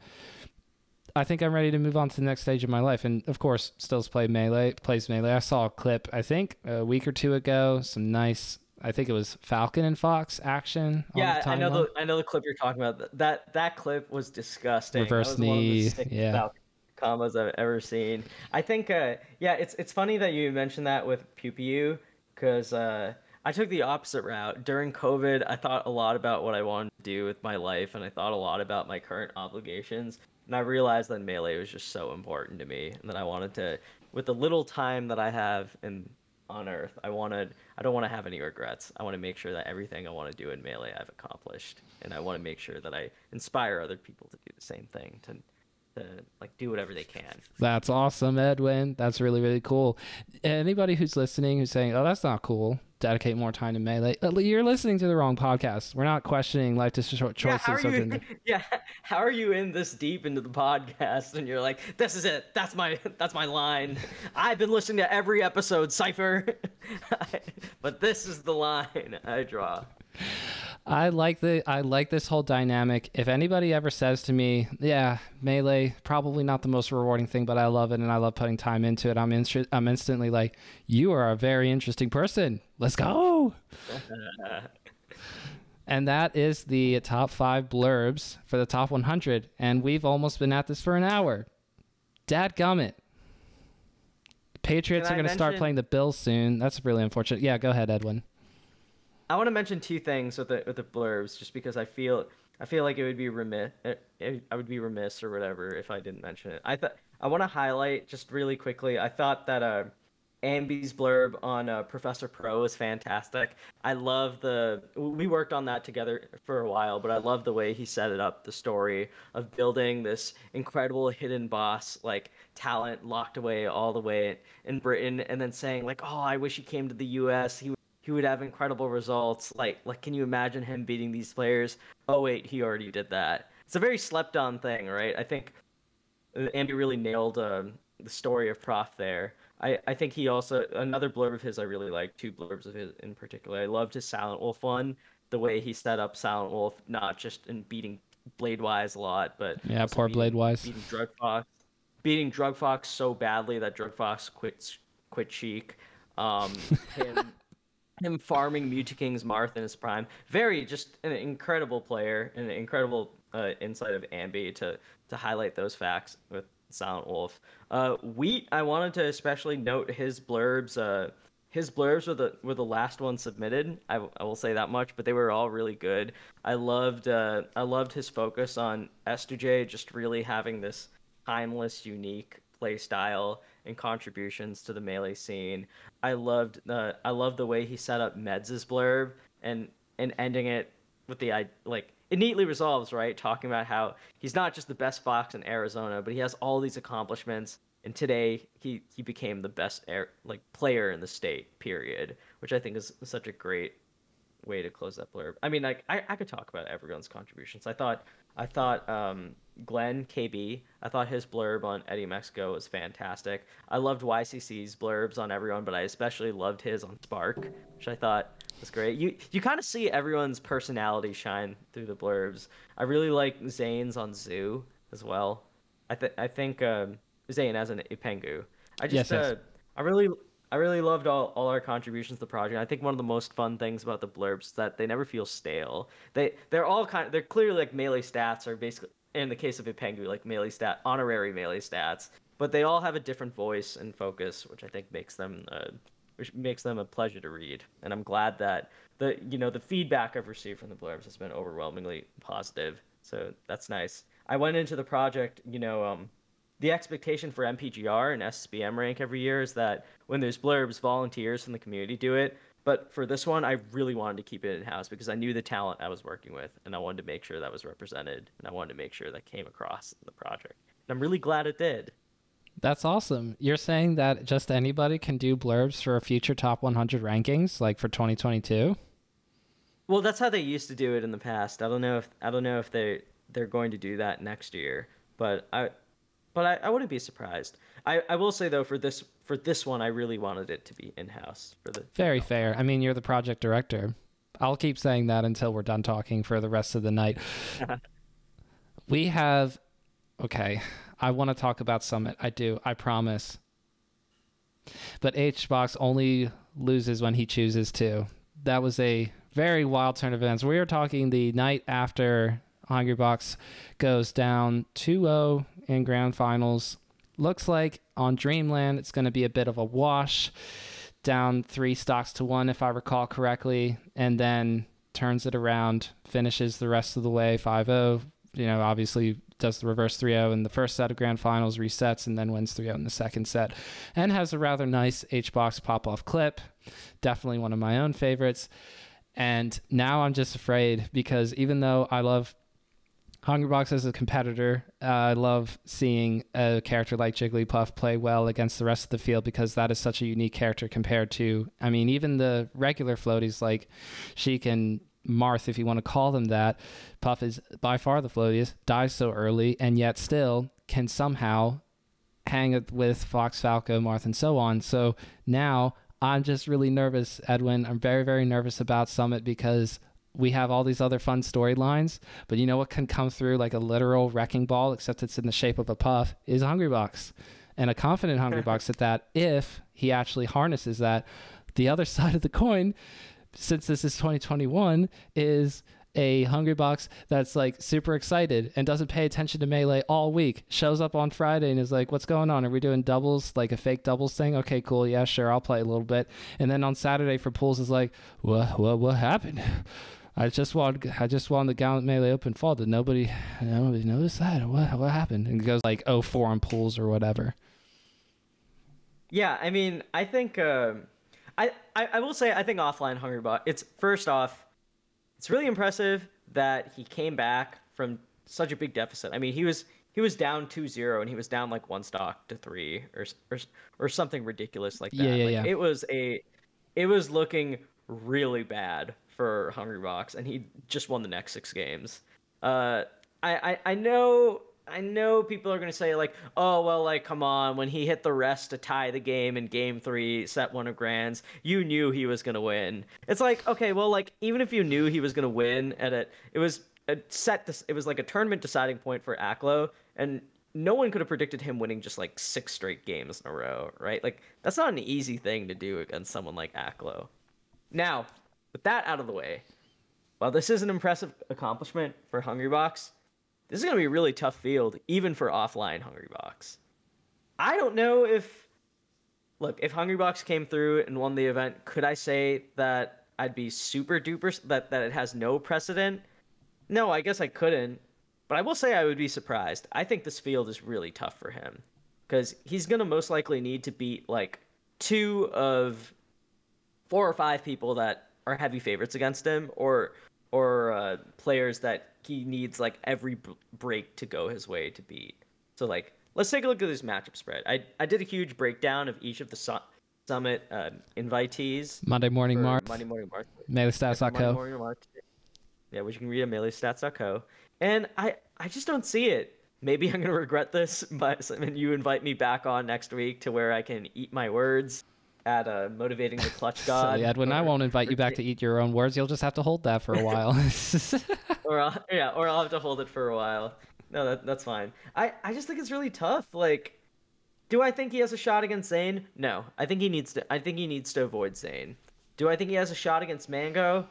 I think I'm ready to move on to the next stage of my life. And of course, Stills play melee, plays melee. I saw a clip, I think, a week or two ago, some nice... I think it was Falcon and Fox action. Yeah, I know the I know the clip you're talking about. That that clip was disgusting. Reverse knee, yeah. Falcon combos I've ever seen. I think, uh, yeah, it's it's funny that you mentioned that with P P U, because uh, I I took the opposite route. During COVID, I thought a lot about what I wanted to do with my life, and I thought a lot about my current obligations. And I realized that Melee was just so important to me, and that I wanted to, with the little time that I have in, on Earth, I wanted, I don't want to have any regrets. I want to make sure that everything I want to do in Melee I've accomplished, and I want to make sure that I inspire other people to do the same thing, to to like do whatever they can. That's awesome, Edwin. That's really, really cool. Anybody who's listening who's saying, oh, that's not cool, dedicate more time to Melee, you're listening to the wrong podcast. We're not questioning life to short choices. Yeah, how are, you, yeah, how are you in this deep into the podcast and you're like, this is it, that's my that's my line, I've been listening to every episode, Cypher. But this is the line I draw. I like the I like this whole dynamic. If anybody ever says to me, yeah, Melee, probably not the most rewarding thing, but I love it and I love putting time into it, I'm instru- I'm instantly like, you are a very interesting person. Let's go. And that is the top five blurbs for the top one hundred. And we've almost been at this for an hour. Dadgummit. Patriots are going to mention- start playing the Bills soon. That's really unfortunate. Yeah, go ahead, Edwin. I want to mention two things with the with the blurbs, just because I feel I feel like it would be remiss it, it, I would be remiss or whatever if I didn't mention it. I thought I want to highlight just really quickly. I thought that uh, Ambi's blurb on uh, Professor Pro is fantastic. I love the we worked on that together for a while, but I love the way he set it up, the story of building this incredible hidden boss like talent locked away all the way in Britain, and then saying like, oh, I wish he came to the U S. He He would have incredible results. Like, like, can you imagine him beating these players? Oh wait, he already did that. It's a very slept-on thing, right? I think Ambi really nailed um, the story of Prof there. I, I think he also another blurb of his I really like. Two blurbs of his in particular. I loved his Silent Wolf one. The way he set up Silent Wolf, not just in beating Bladewise a lot, but yeah, poor beating, Bladewise. Beating Drugfox, beating Drugfox so badly that Drugfox quits quit Sheik. Um, him. Him farming Mew two King's Marth in his prime. Very just an incredible player and an incredible uh, insight of Ambi to, to highlight those facts with Silent Wolf. Uh, Wheat, I wanted to especially note his blurbs. Uh, his blurbs were the were the last one submitted. I, I will say that much, but they were all really good. I loved uh, I loved his focus on S two J, just really having this timeless, unique play style and contributions to the Melee scene. I loved uh, I loved the way he set up Medz's blurb and and ending it with the like it neatly resolves, right? Talking about how he's not just the best fox in Arizona, but he has all these accomplishments, and today he, he became the best air, like player in the state, period, which I think is such a great way to close that blurb. I mean, like I, I could talk about everyone's contributions. I thought I thought um Glenn K B, I thought his blurb on Eddie Mexico was fantastic. I loved Y C C's blurbs on everyone, but I especially loved his on Spark, which I thought was great. You you kind of see everyone's personality shine through the blurbs. I really like Zane's on Zoo as well. I think I think um, Zain as an Ipengu. I just yes, uh, yes. I really I really loved all, all our contributions to the project. I think one of the most fun things about the blurbs is that they never feel stale. They they're all kind of, they're clearly like Melee stats are basically. In the case of Ipengu, like Melee stat, honorary Melee stats, but they all have a different voice and focus, which I think makes them, uh, which makes them a pleasure to read. And I'm glad that the, you know, the feedback I've received from the blurbs has been overwhelmingly positive. So that's nice. I went into the project, you know, um, the expectation for M P G R and S B M rank every year is that when there's blurbs, volunteers from the community do it. But for this one, I really wanted to keep it in-house because I knew the talent I was working with, and I wanted to make sure that was represented, and I wanted to make sure that came across in the project. And I'm really glad it did. That's awesome. You're saying that just anybody can do blurbs for future top one hundred rankings, like for twenty twenty-two? Well, that's how they used to do it in the past. I don't know if I don't know if they they're going to do that next year, but I but I, I wouldn't be surprised. I, I will say, though, for this for this one, I really wanted it to be in-house. For the Very fair. I mean, you're the project director. I'll keep saying that until we're done talking for the rest of the night. We have... Okay. I want to talk about Summit. I do. I promise. But HBox only loses when he chooses to. That was a very wild turn of events. We were talking the night after Hungrybox goes down two oh in grand finals. Looks like on Dreamland, it's going to be a bit of a wash. down three stocks to one, if I recall correctly, and then turns it around, finishes the rest of the way five oh, you know, obviously does the reverse three oh in the first set of grand finals, resets, and then wins three oh in the second set, and has a rather nice H box pop-off clip. Definitely one of my own favorites. And now I'm just afraid, because even though I love Hungrybox as a competitor, uh, I love seeing a character like Jigglypuff play well against the rest of the field, because that is such a unique character compared to, I mean, even the regular floaties like Sheik and Marth, if you want to call them that. Puff is by far the floatiest, dies so early, and yet still can somehow hang with Fox, Falco, Marth, and so on. So now I'm just really nervous, Edwin. I'm very, very nervous about Summit, because we have all these other fun storylines, but you know what can come through like a literal wrecking ball, except it's in the shape of a puff, is Hungrybox. And a confident Hungrybox at that, if he actually harnesses that. The other side of the coin, since this is twenty twenty-one, is a Hungrybox that's like super excited and doesn't pay attention to Melee all week, shows up on Friday and is like, what's going on? Are we doing doubles, like a fake doubles thing? Okay, cool. Yeah, sure. I'll play a little bit. And then on Saturday for pools is like, what, what, what happened? I just won. I just won the Gallant Melee Open Fall. Did nobody, nobody notice that? What what happened? And it goes like oh four on pools or whatever. Yeah, I mean, I think uh, I, I I will say I think offline Hungrybox. It's first off, it's really impressive that he came back from such a big deficit. I mean, he was he was down two zero and he was down like one stock to three or or or something ridiculous like that. Yeah, yeah, like, yeah. It was a it was looking really bad for Hungrybox, and he just won the next six games. Uh, I, I I know I know people are gonna say like, oh well, like come on, when he hit the rest to tie the game in game three, set one of grands, you knew he was gonna win. It's like, okay, well, like even if you knew he was gonna win at it, it was a set. This it was like a tournament deciding point for Aklo, and no one could have predicted him winning just like six straight games in a row, right? Like that's not an easy thing to do against someone like Aklo. Now, with that out of the way, while this is an impressive accomplishment for Hungrybox, this is going to be a really tough field, even for offline Hungrybox. I don't know if... Look, if Hungrybox came through and won the event, could I say that I'd be super duper... That, that it has no precedent? No, I guess I couldn't. But I will say I would be surprised. I think this field is really tough for him, because he's going to most likely need to beat, like, two of four or five people that are heavy favorites against him, or or uh, players that he needs like every b- break to go his way to beat. So like, let's take a look at this matchup spread. I I did a huge breakdown of each of the su- summit uh, invitees. Monday morning, March. Monday morning, March. MeleeStats dot co. Yeah, which you can read at MeleeStats dot co. And I I just don't see it. Maybe I'm gonna regret this, but I mean, you invite me back on next week to where I can eat my words at uh, motivating the clutch god. So, Edwin, or, I won't invite or, you back to eat your own words. You'll just have to hold that for a while. or I'll, yeah, or I'll have to hold it for a while. No, that, that's fine. I, I just think it's really tough. Like, do I think he has a shot against Zain? No, I think he needs to. I think he needs to avoid Zain. Do I think he has a shot against Mango?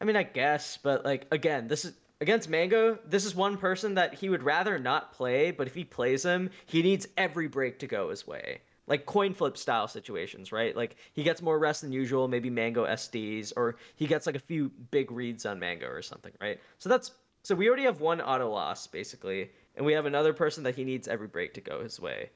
I mean, I guess, but like again, this is against Mango. This is one person that he would rather not play, but if he plays him, he needs every break to go his way. Like coin flip style situations, right? Like he gets more rest than usual, maybe Mango S Ds, or he gets like a few big reads on Mango or something, right? So that's so we already have one auto loss basically, and we have another person that he needs every break to go his way.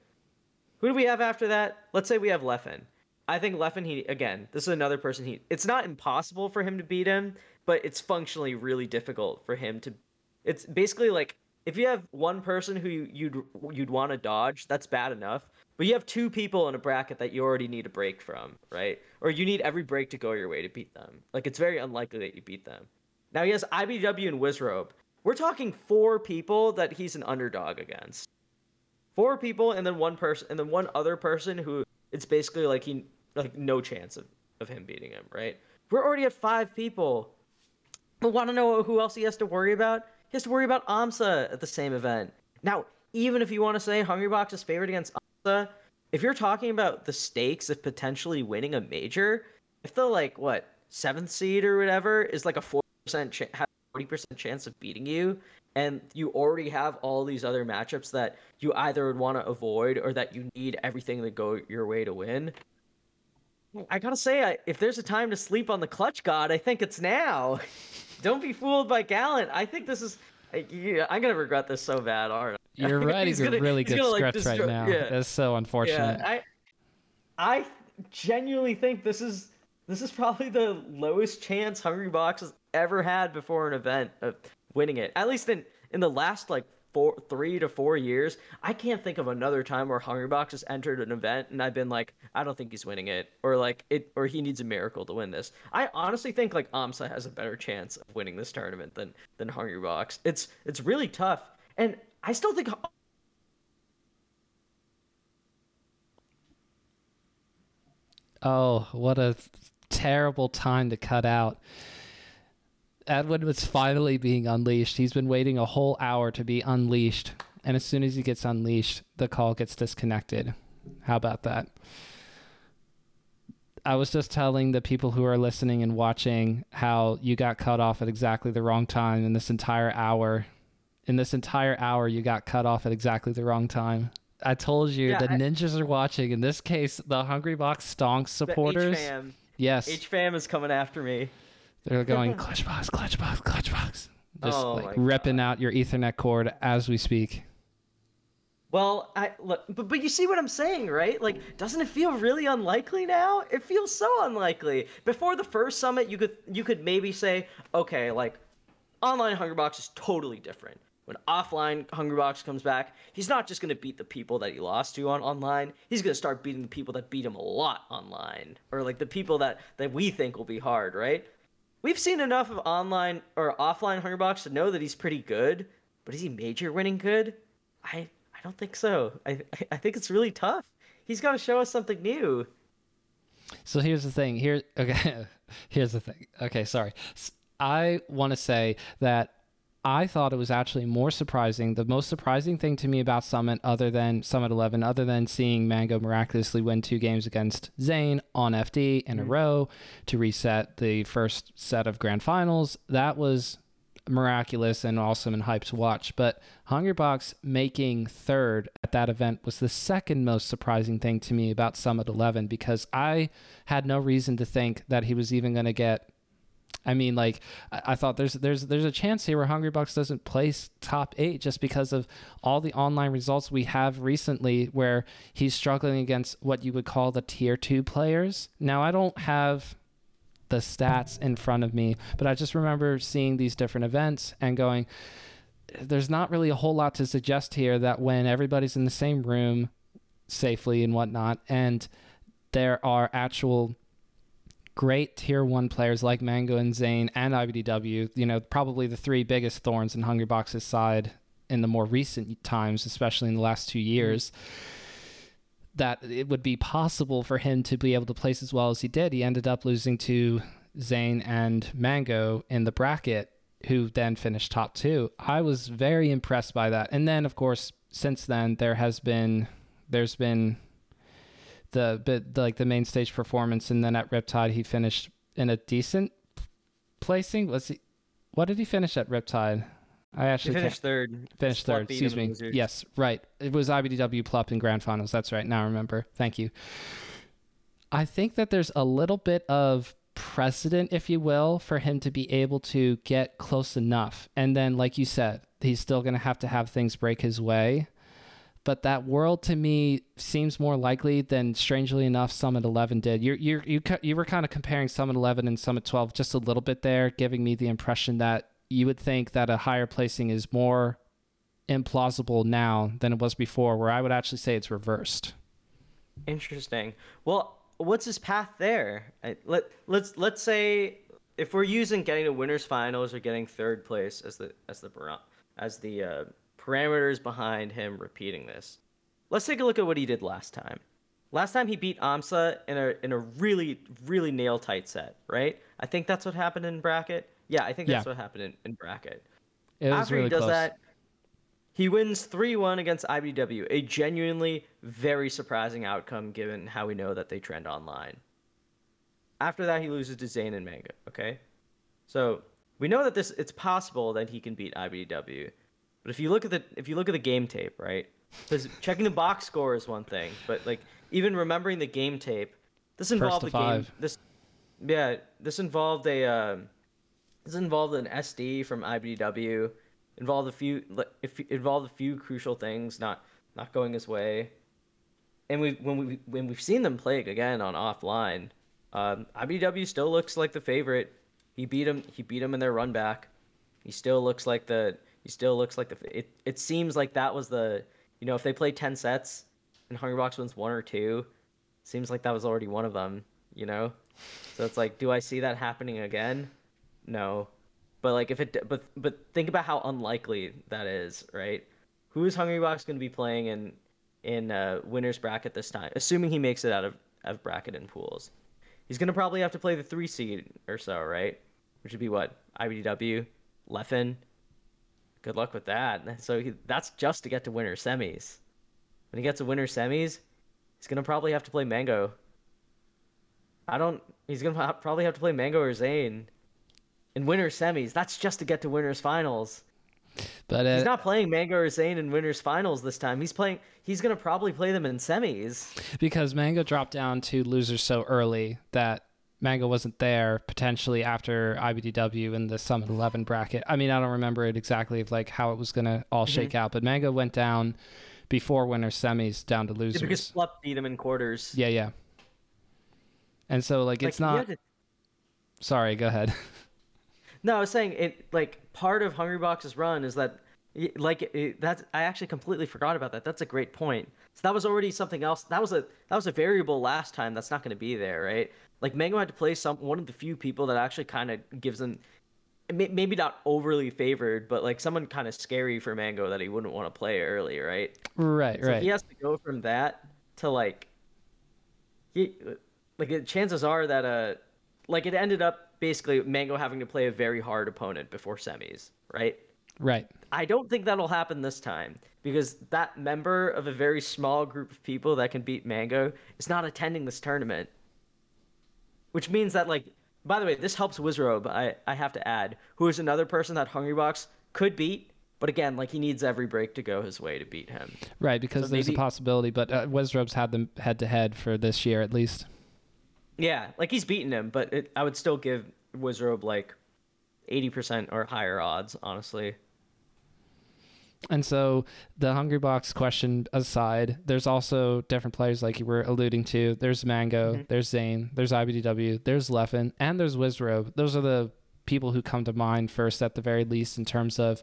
Who do we have after that? Let's say we have Leffen. I think Leffen, he again, this is another person he it's not impossible for him to beat him, but it's functionally really difficult for him to it's basically like if you have one person who you'd you'd want to dodge, that's bad enough. But you have two people in a bracket that you already need a break from, right? Or you need every break to go your way to beat them. Like, it's very unlikely that you beat them. Now, he has I B W and Wizzrobe. We're talking four people that he's an underdog against. Four people and then one person, and then one other person who it's basically like he, like no chance of, of him beating him, right? We're already at five people. But want to know who else he has to worry about? He has to worry about AMSA at the same event. Now, even if you want to say Hungrybox is favored against AMSA, if you're talking about the stakes of potentially winning a major, if the, like, what, seventh seed or whatever is like a forty percent, ch- has a forty percent chance of beating you, and you already have all these other matchups that you either would want to avoid or that you need everything to go your way to win, I gotta say, I, if there's a time to sleep on the Clutch God, I think it's now. Don't be fooled by Gallant. I think this is... I, yeah, I'm gonna regret this so bad, aren't I? You're right. He's, he's gonna, a really he's good gonna, script like, right now. Yeah. That's so unfortunate. Yeah, I, I genuinely think this is this is probably the lowest chance Hungrybox has ever had before an event of winning it. At least in, in the last like four, three to four years, I can't think of another time where Hungrybox has entered an event and I've been like, I don't think he's winning it, or like it, or he needs a miracle to win this. I honestly think like AMSA has a better chance of winning this tournament than than Hungrybox. It's it's really tough, and I still think. Oh, what a terrible time to cut out. Edwin was finally being unleashed. He's been waiting a whole hour to be unleashed. And as soon as he gets unleashed, the call gets disconnected. How about that? I was just telling the people who are listening and watching how you got cut off at exactly the wrong time in this entire hour. In this entire hour, you got cut off at exactly the wrong time. I told you, yeah, the I... ninjas are watching. In this case, the Hungrybox Stonks supporters. The H-Fam. Yes. H-Fam is coming after me. They're going, Clutchbox, Clutchbox, Clutchbox. Just oh like repping God. out your Ethernet cord as we speak. Well, I look, but, but you see what I'm saying, right? Like, doesn't it feel really unlikely now? It feels so unlikely. Before the first summit, you could you could maybe say, okay, like, online Hungrybox is totally different. When offline Hungrybox comes back, he's not just going to beat the people that he lost to on online. He's going to start beating the people that beat him a lot online, or like the people that, that we think will be hard, right? We've seen enough of online or offline Hungrybox to know that he's pretty good, but is he major winning good? I I don't think so. I I think it's really tough. He's got to show us something new. So here's the thing. Here, okay, here's the thing. Okay, sorry. I want to say that I thought it was actually more surprising. The most surprising thing to me about Summit, other than Summit eleven, other than seeing Mango miraculously win two games against Zain on F D in a row to reset the first set of grand finals, that was miraculous and awesome and hype to watch. But Hungrybox making third at that event was the second most surprising thing to me about Summit eleven, because I had no reason to think that he was even going to get... I mean, like, I thought there's there's there's a chance here where Hungrybox doesn't place top eight just because of all the online results we have recently where he's struggling against what you would call the tier two players. Now, I don't have the stats in front of me, but I just remember seeing these different events and going, there's not really a whole lot to suggest here that when everybody's in the same room safely and whatnot, and there are actual... great tier one players like Mango and Zain and I B D W, you know, probably the three biggest thorns in Hungrybox's side in the more recent times, especially in the last two years, that it would be possible for him to be able to place as well as he did. He ended up losing to Zain and Mango in the bracket, who then finished top two. I was very impressed by that. And then, of course, since then, there has been, there's been... The, but the, like the main stage performance, and then at Riptide he finished in a decent placing. Was he? What did he finish at Riptide? I actually he finished third. Finished third. Excuse me. Yes, right. It was I B D W Plup in grand finals. That's right. Now I remember. Thank you. I think that there's a little bit of precedent, if you will, for him to be able to get close enough, and then, like you said, he's still going to have to have things break his way. But that world to me seems more likely than, strangely enough, Summit eleven did. You you you you were kind of comparing Summit eleven and Summit twelve just a little bit there, giving me the impression that you would think that a higher placing is more implausible now than it was before, where I would actually say it's reversed. Interesting. Well, what's his path there? I, let let's let's say if we're using getting to winners finals or getting third place as the as the as the uh, parameters behind him repeating this. Let's take a look at what he did last time. Last time he beat AMSA in a in a really, really nail-tight set, right? I think that's what happened in bracket. Yeah, I think that's yeah. what happened in, in bracket. It was After really he does close. that, he wins three one against I B D W, a genuinely very surprising outcome given how we know that they trend online. After that, he loses to Zain and Mango, okay? So we know that this it's possible that he can beat I B D W. But if you look at the if you look at the game tape, right? Because checking the box score is one thing, but like even remembering the game tape, This involved a five. game. This, yeah, this involved a uh, this involved an S D from I B D W. Involved a few if involved a few crucial things not not going his way. And we when we when we've seen them play again on offline, um, I B D W still looks like the favorite. He beat him. He beat him in their run back. He still looks like the. He still looks like the. It, it seems like that was the. You know, if they play ten sets and Hungrybox wins one or two, it seems like that was already one of them. You know, so it's like, do I see that happening again? No, but like if it. But but think about how unlikely that is, right? Who is Hungrybox going to be playing in in uh, winner's bracket this time? Assuming he makes it out of, of bracket and pools. He's going to probably have to play the three seed or so, right? Which would be what? I B D W, Leffen. Good luck with that. So he, that's just to get to winner semis. When he gets to winner semis, he's going to probably have to play Mango. I don't... He's going to probably have to play Mango or Zain. In winner semis, that's just to get to winner's finals. But uh, he's not playing Mango or Zain in winners finals this time. He's playing. He's gonna probably play them in semis because Mango dropped down to losers so early that Mango wasn't there potentially after I B D W in the Summit eleven bracket. I mean, I don't remember it exactly of like how it was gonna all mm-hmm. shake out, but Mango went down before winners semis down to losers yeah, because Plup beat him in quarters. Yeah, yeah. And so like, like it's not. To... Sorry, go ahead. No, I was saying it like part of Hungrybox's run is that like it, it, that's I actually completely forgot about that. That's a great point. So that was already something else. That was a that was a variable last time. That's not going to be there, right? Like Mango had to play some one of the few people that actually kind of gives them maybe not overly favored, but like someone kind of scary for Mango that he wouldn't want to play early, right? Right, so right. He has to go from that to like he like chances are that uh like it ended up. Basically, Mango having to play a very hard opponent before semis, right? Right. I don't think that'll happen this time because that member of a very small group of people that can beat Mango is not attending this tournament. Which means that, like, by the way, this helps Wizzrobe, I, I have to add, who is another person that Hungrybox could beat, but again, like, he needs every break to go his way to beat him. Right, because so there's maybe... a possibility, but uh, Wizzrobe's had them head-to-head for this year at least. Yeah, like he's beaten him, but it, I would still give Wizzrobe like eighty percent or higher odds, honestly. And so the Hungrybox question aside, there's also different players like you were alluding to. There's Mango, mm-hmm. there's Zain, there's I B D W, there's Leffen, and there's Wizzrobe. Those are the people who come to mind first at the very least in terms of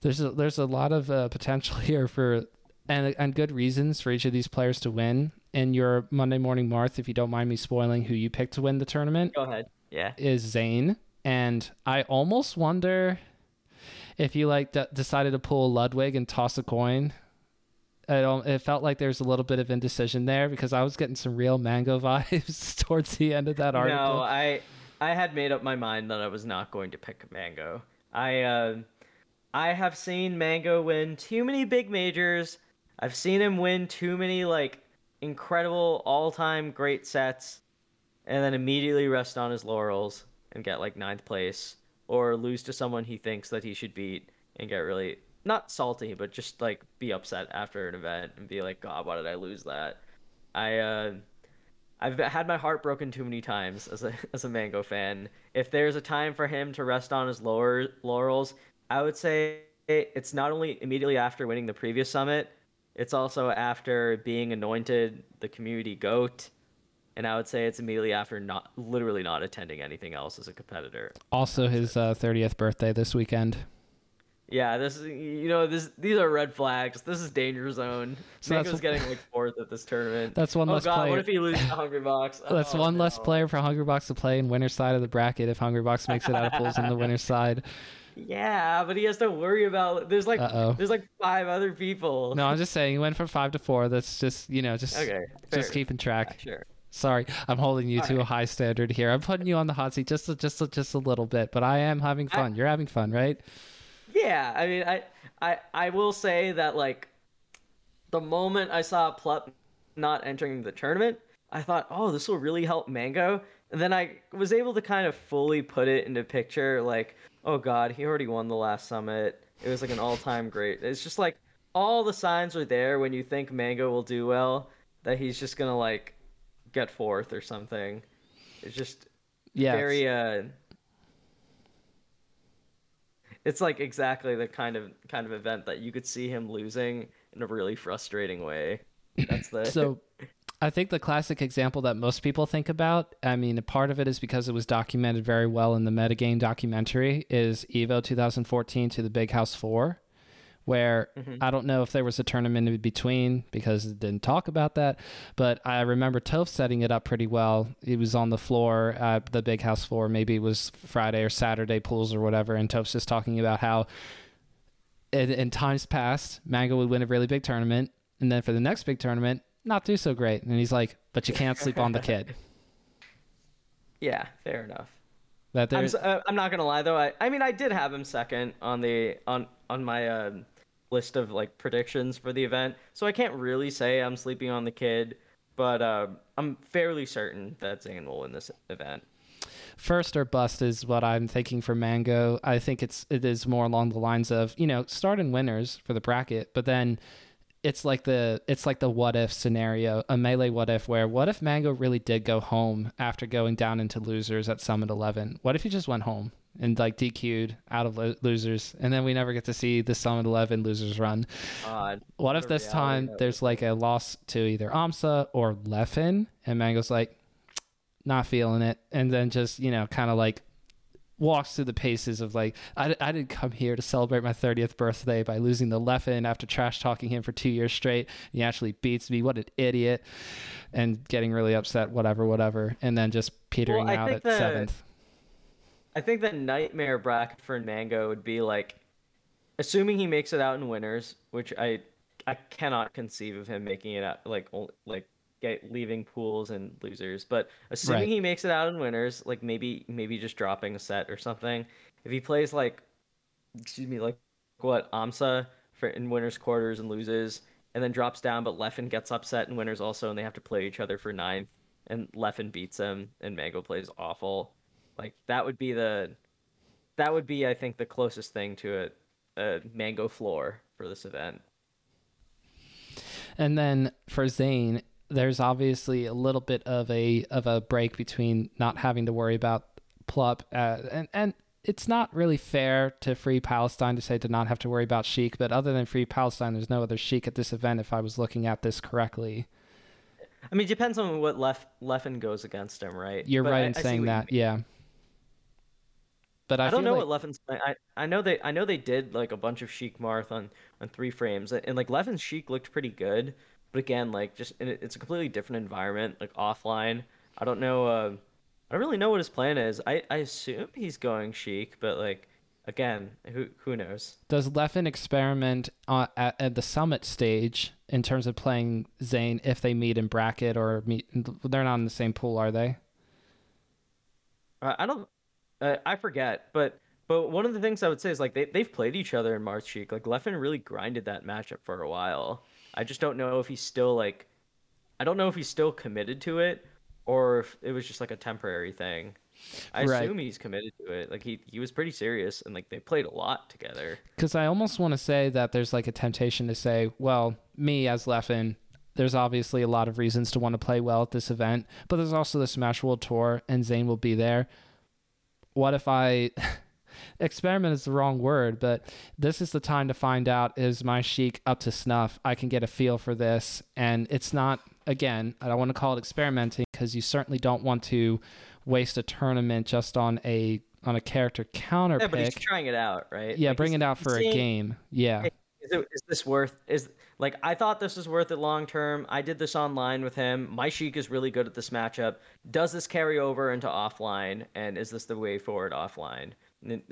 there's a, there's a lot of uh, potential here for and and good reasons for each of these players to win. And your Monday morning Marth, if you don't mind me spoiling who you picked to win the tournament, go ahead. Yeah, is Zain, and I almost wonder if you like d- decided to pull Ludwig and toss a coin. It, it felt like there's a little bit of indecision there because I was getting some real Mango vibes towards the end of that article. No, I I had made up my mind that I was not going to pick Mango. I uh, I have seen Mango win too many big majors. I've seen him win too many like. incredible all-time great sets and then immediately rest on his laurels and get like ninth place or lose to someone he thinks that he should beat and get really not salty but just like be upset after an event and be like, God, why did I lose that? I uh I've had my heart broken too many times as a as a Mango fan. If there's a time for him to rest on his lower laurels, I would say it's not only immediately after winning the previous summit. It's also after being anointed the community GOAT, and I would say it's immediately after not literally not attending anything else as a competitor. Also, his uh, thirtieth birthday this weekend. Yeah, this is you know this these are red flags. This is danger zone. So Mango's that's, getting like fourth at this tournament. That's one oh, less. Oh God, player. What if he loses to Hungrybox? Oh, that's one no. less player for Hungrybox to play in winner's side of the bracket if Hungrybox makes it out of pools in the winner's side. Yeah, but he has to worry about there's like Uh-oh. there's like five other people. No, I'm just saying he went from five to four. That's just you know just okay, just keeping track. Yeah, sure. Sorry, I'm holding you All to right. a high standard here. I'm putting you on the hot seat just just just a little bit, but I am having fun. I, You're having fun, right? Yeah, I mean, I I I will say that like the moment I saw Plup not entering the tournament, I thought, oh, this will really help Mango, and then I was able to kind of fully put it into picture like. Oh God, he already won the last summit. It was like an all-time great. It's just like all the signs are there when you think Mango will do well that he's just gonna like get fourth or something. It's just yeah, very it's... uh it's like exactly the kind of kind of event that you could see him losing in a really frustrating way. That's the So I think the classic example that most people think about, I mean, a part of it is because it was documented very well in the metagame documentary, is Evo twenty fourteen to the Big House four, where mm-hmm. I don't know if there was a tournament in between because it didn't talk about that, but I remember Toph setting it up pretty well. It was on the floor at the Big House four. Maybe it was Friday or Saturday pools or whatever, and Toph's just talking about how in, in times past, Mango would win a really big tournament, and then for the next big tournament, not do so great. And he's like, but you can't sleep on the kid. Yeah, fair enough. That I'm, so, uh, I'm not going to lie, though. I, I mean, I did have him second on the on, on my uh, list of like predictions for the event. So I can't really say I'm sleeping on the kid, but uh, I'm fairly certain that Zain will win this event. First or bust is what I'm thinking for Mango. I think it's it is more along the lines of, you know, start in winners for the bracket, but then It's like the it's like the what if scenario, a Melee what if, where what if Mango really did go home after going down into losers at Summit eleven? What if he just went home and like D Q'd out of lo- losers, and then we never get to see the Summit eleven losers run? Uh, what if this time of- there's like a loss to either AMSA or Leffen, and Mango's like, not feeling it, and then just, you know, kind of like walks through the paces of like, I, I didn't come here to celebrate my thirtieth birthday by losing the Leffen after trash talking him for two years straight. He actually beats me. What an idiot. And getting really upset, whatever, whatever. And then just petering well, out at the, seventh. I think the nightmare bracket for Mango would be like, assuming he makes it out in winners, which I I cannot conceive of him making it out, like, like, Get, leaving pools and losers, but assuming right. he makes it out in winners, like maybe maybe just dropping a set or something. If he plays like, excuse me, like what AMSA for in winners quarters and loses, and then drops down, but Leffen gets upset in winners also, and they have to play each other for ninth, and Leffen beats him, and Mango plays awful. Like that would be the, that would be I think the closest thing to a, a Mango floor for this event. And then for Zain, there's obviously a little bit of a of a break between not having to worry about Plup, uh, and and it's not really fair to Free Palestine to say to not have to worry about Sheik, but other than Free Palestine, there's no other Sheik at this event if I was looking at this correctly. I mean, it depends on what Lef- Leffen goes against him, right? You're but right I, in I saying that, yeah. But I, I don't know like... what Leffen's playing. I, I know they I know they did like a bunch of Sheik Marth on, on three frames, and, and like Leffen's Sheik looked pretty good. But again, like just it's a completely different environment, like offline. I don't know. Uh, I don't really know what his plan is. I, I assume he's going Sheik, but like again, who who knows? Does Leffen experiment uh, at, at the Summit stage in terms of playing Zain if they meet in bracket or meet? They're not in the same pool, are they? Uh, I don't. Uh, I forget, but. But one of the things I would say is like they they've played each other in Marth Sheik. Like Leffen really grinded that matchup for a while. I just don't know if he's still like, I don't know if he's still committed to it, or if it was just like a temporary thing. I right. assume he's committed to it. Like he he was pretty serious, and like they played a lot together. Because I almost want to say that there's like a temptation to say, well, me as Leffen, there's obviously a lot of reasons to want to play well at this event, but there's also the Smash World Tour, and Zain will be there. What if I? Experiment is the wrong word, but this is the time to find out, is my Sheik up to snuff? I can get a feel for this, and it's not, again, I don't want to call it experimenting because you certainly don't want to waste a tournament just on a on a character counter yeah, pick. But he's trying it out, right? Yeah, like bring it out for seeing, a game. Yeah. Hey, is, it, is this worth is like I thought this was worth it long term. I did this online with him. My Sheik is really good at this matchup. Does this carry over into offline, and is this the way forward offline?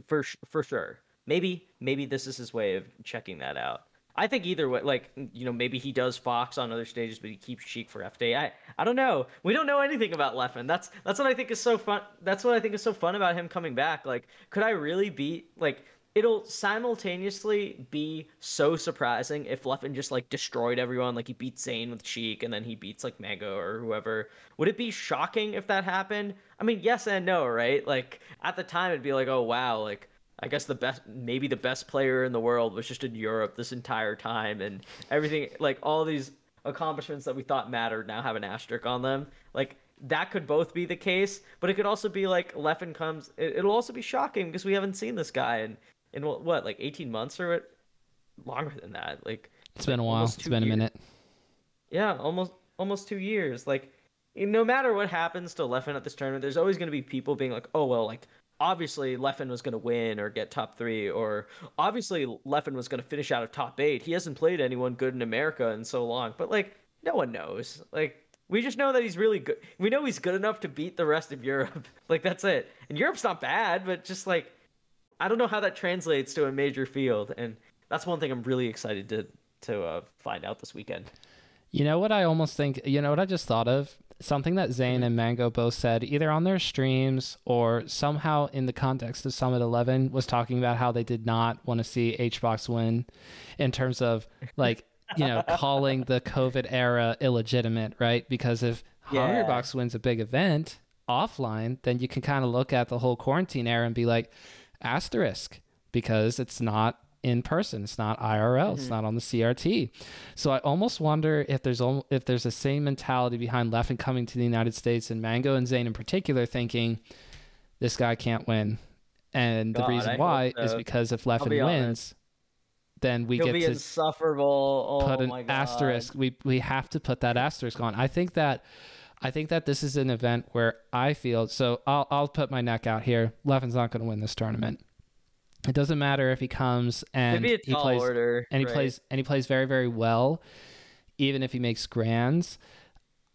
For for sure, maybe maybe this is his way of checking that out. I think either way, like you know, maybe he does Fox on other stages, but he keeps Sheik for F Day. I I don't know. We don't know anything about Leffen. That's that's what I think is so fun. That's what I think is so fun about him coming back. Like, could I really be like? It'll simultaneously be so surprising if Leffen just like destroyed everyone, like he beats Zain with Sheik, and then he beats like Mango or whoever. Would it be shocking if that happened? I mean, yes and no, right? Like at the time, it'd be like, oh wow, like I guess the best, maybe the best player in the world was just in Europe this entire time, and everything, like all these accomplishments that we thought mattered now have an asterisk on them. Like, that could both be the case, but it could also be like Leffen comes. It, it'll also be shocking because we haven't seen this guy in in what, like eighteen months or what? Longer than that. Like, it's been a while. It's been a minute. Yeah, almost almost two years. Like, no matter what happens to Leffen at this tournament, there's always going to be people being like, oh, well, like, obviously Leffen was going to win or get top three, or obviously Leffen was going to finish out of top eight. He hasn't played anyone good in America in so long. But, like, no one knows. Like, we just know that he's really good. We know he's good enough to beat the rest of Europe. Like, that's it. And Europe's not bad, but just, like, I don't know how that translates to a major field. And that's one thing I'm really excited to to uh, find out this weekend. You know what I almost think, you know what I just thought of? Something that Zain and Mango both said, either on their streams or somehow in the context of Summit eleven, was talking about how they did not want to see Hbox win in terms of, like, you know, calling the COVID era illegitimate, right? Because if yeah. Hungrybox wins a big event offline, then you can kind of look at the whole quarantine era and be like, asterisk, because it's not in person, it's not I R L, mm-hmm. it's not on the C R T. So I almost wonder if there's if there's the same mentality behind Leffen coming to the United States, and Mango and Zain in particular thinking this guy can't win, and God, the reason I why so. is because if Leffen be wins, honest. then we He'll get to insufferable. Oh, put an my God. asterisk. We we have to put that asterisk on. I think that I think that this is an event where I feel so. I'll I'll put my neck out here. Leffen's not going to win this tournament. It doesn't matter if he comes and he plays order, and he right? plays and he plays very, very well. Even if he makes grands,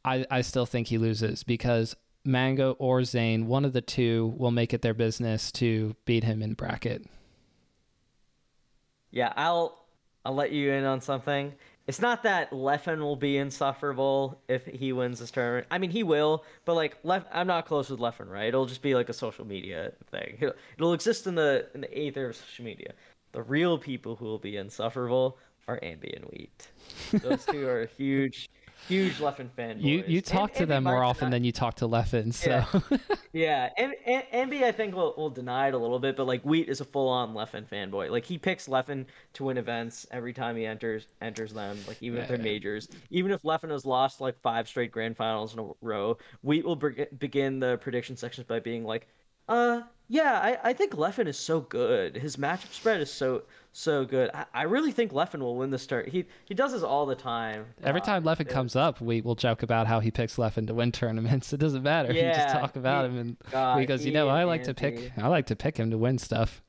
I, I still think he loses because Mango or Zain, one of the two, will make it their business to beat him in bracket. Yeah, I'll I'll let you in on something. It's not that Leffen will be insufferable if he wins this tournament. I mean, he will, but like, Leff- I'm not close with Leffen, right? It'll just be like a social media thing. It'll, it'll exist in the in the aether of social media. The real people who will be insufferable are Ambi and Wheat. Those two are huge, huge Leffen fanboys. You you talk and, to Ambi them more often not... than you talk to Leffen, so yeah. yeah. And, and Ambi, I think, will will deny it a little bit, but like, Wheat is a full on Leffen fanboy. Like, he picks Leffen to win events every time he enters enters them. Like, even yeah, if they're yeah. majors, even if Leffen has lost like five straight grand finals in a row, Wheat will be- begin the prediction sections by being like, uh. Yeah, I, I think Leffen is so good. His matchup spread is so so good. I, I really think Leffen will win this tournament. He he does this all the time. Every uh, time Leffen it, comes up, we will joke about how he picks Leffen to win tournaments. It doesn't matter. Yeah, you just talk about he, him and God, he goes, you know, I like to pick I like to pick him to win stuff.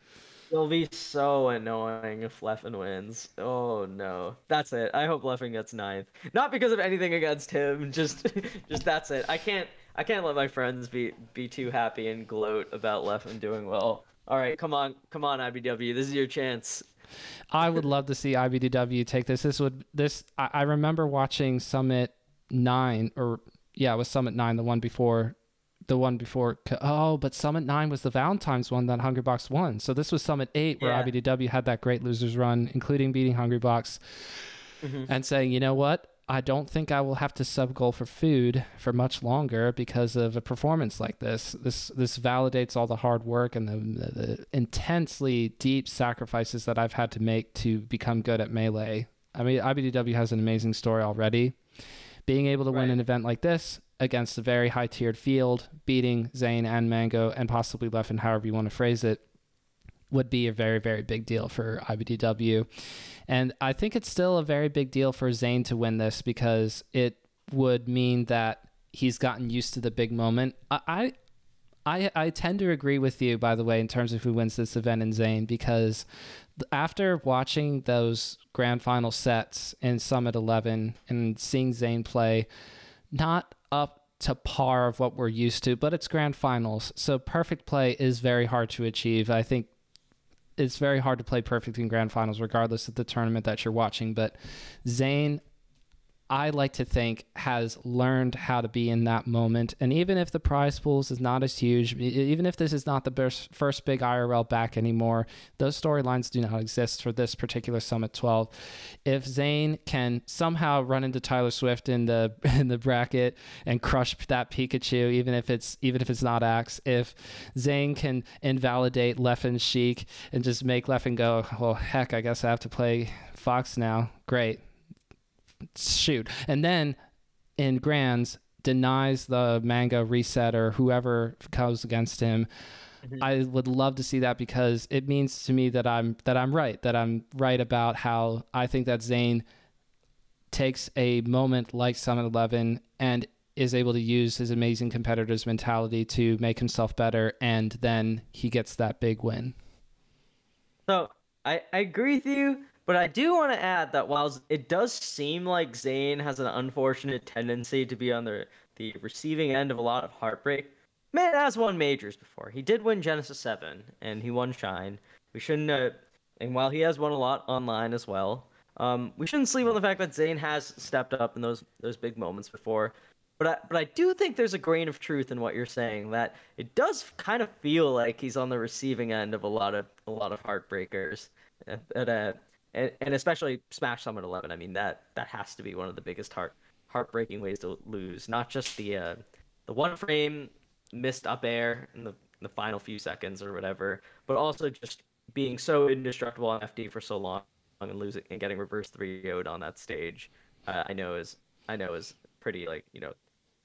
It'll be so annoying if Leffen wins. Oh no. That's it. I hope Leffen gets ninth. Not because of anything against him, just just that's it. I can't I can't let my friends be, be too happy and gloat about Leffen doing well. All right, come on, come on, I B D W, this is your chance. I would love to see I B D W take this. This would this. I, I remember watching Summit Nine, or yeah, it was Summit Nine, the one before, the one before. Oh, but Summit Nine was the Valentine's one that Hungrybox won. So this was Summit Eight where yeah. I B D W had that great losers run, including beating Hungrybox, mm-hmm. and saying, you know what, I don't think I will have to sub-goal for food for much longer because of a performance like this. This this validates all the hard work and the, the, the intensely deep sacrifices that I've had to make to become good at Melee. I mean, I B D W has an amazing story already. Being able to right. win an event like this against a very high-tiered field, beating Zain and Mango and possibly Leffen, however you want to phrase it, would be a very, very big deal for I B D W. And I think it's still a very big deal for Zain to win this because it would mean that he's gotten used to the big moment. I I, I tend to agree with you, by the way, in terms of who wins this event in Zain, because after watching those grand final sets in Summit eleven and seeing Zain play, not up to par of what we're used to, but it's grand finals. So perfect play is very hard to achieve. I think it's very hard to play perfect in grand finals, regardless of the tournament that you're watching. But Zain, I like to think, has learned how to be in that moment. And even if the prize pools is not as huge, even if this is not the best, first big I R L back anymore, those storylines do not exist for this particular Summit twelve. If Zain can somehow run into Tyler Swift in the in the bracket and crush that Pikachu, even if it's even if it's not Axe, if Zain can invalidate Leffen's Sheik and just make Leffen go, well, heck, I guess I have to play Fox now. Great. shoot. And then in Grands, denies the manga reset or whoever comes against him. Mm-hmm. I would love to see that, because it means to me that I'm that I'm right, that I'm right about how I think that Zain takes a moment like Summit eleven and is able to use his amazing competitor's mentality to make himself better, and then he gets that big win. So I, I agree with you, but I do want to add that while it does seem like Zain has an unfortunate tendency to be on the, the receiving end of a lot of heartbreak, man has won majors before. He did win Genesis seven, and he won Shine. We shouldn't... Uh, and while he has won a lot online as well, um, we shouldn't sleep on the fact that Zain has stepped up in those those big moments before. But I, but I do think there's a grain of truth in what you're saying, that it does kind of feel like he's on the receiving end of a lot of a lot of heartbreakers, at, at a, and, and especially Smash Summit eleven. I mean, that that has to be one of the biggest heart heartbreaking ways to lose. Not just the uh, the one frame missed up air in the in the final few seconds or whatever, but also just being so indestructible on F D for so long and losing and getting reverse three oh'd on that stage. Uh, I know is I know is pretty, like, you know.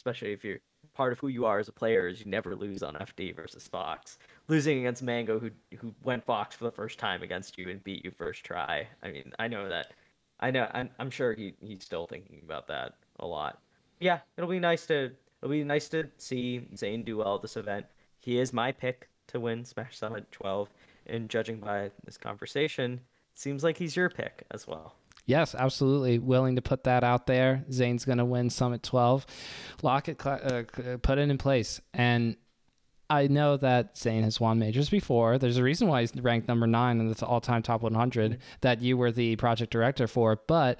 Especially if you're part of who you are as a player is you never lose on F D versus Fox. Losing against Mango, who who went Fox for the first time against you and beat you first try. I mean, I know that. I know. I'm, I'm sure he, he's still thinking about that a lot. Yeah, it'll be nice to it'll be nice to see Zain do well at this event. He is my pick to win Smash Summit twelve, and judging by this conversation, it seems like he's your pick as well. Yes, absolutely. Willing to put that out there. Zane's going to win Summit twelve. Lock it, uh, put it in place. And I know that Zain has won majors before. There's a reason why he's ranked number nine in the all-time top one hundred that you were the project director for. But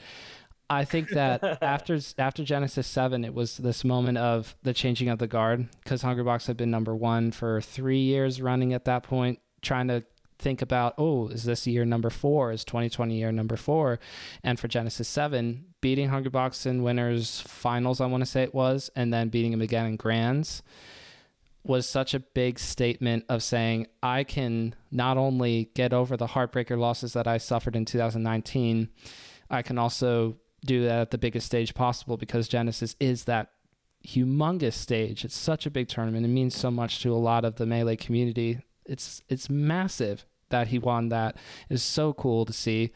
I think that after after Genesis seven, it was this moment of the changing of the guard, because Hungrybox had been number one for three years running at that point, trying to think about, oh, is this year number four? Is twenty twenty year number four? And for Genesis seven, beating Hungrybox in winners finals, I want to say it was, and then beating him again in Grands, was such a big statement of saying, I can not only get over the heartbreaker losses that I suffered in two thousand nineteen, I can also do that at the biggest stage possible, because Genesis is that humongous stage. It's such a big tournament. It means so much to a lot of the Melee community. It's it's massive that he won that. It was so cool to see.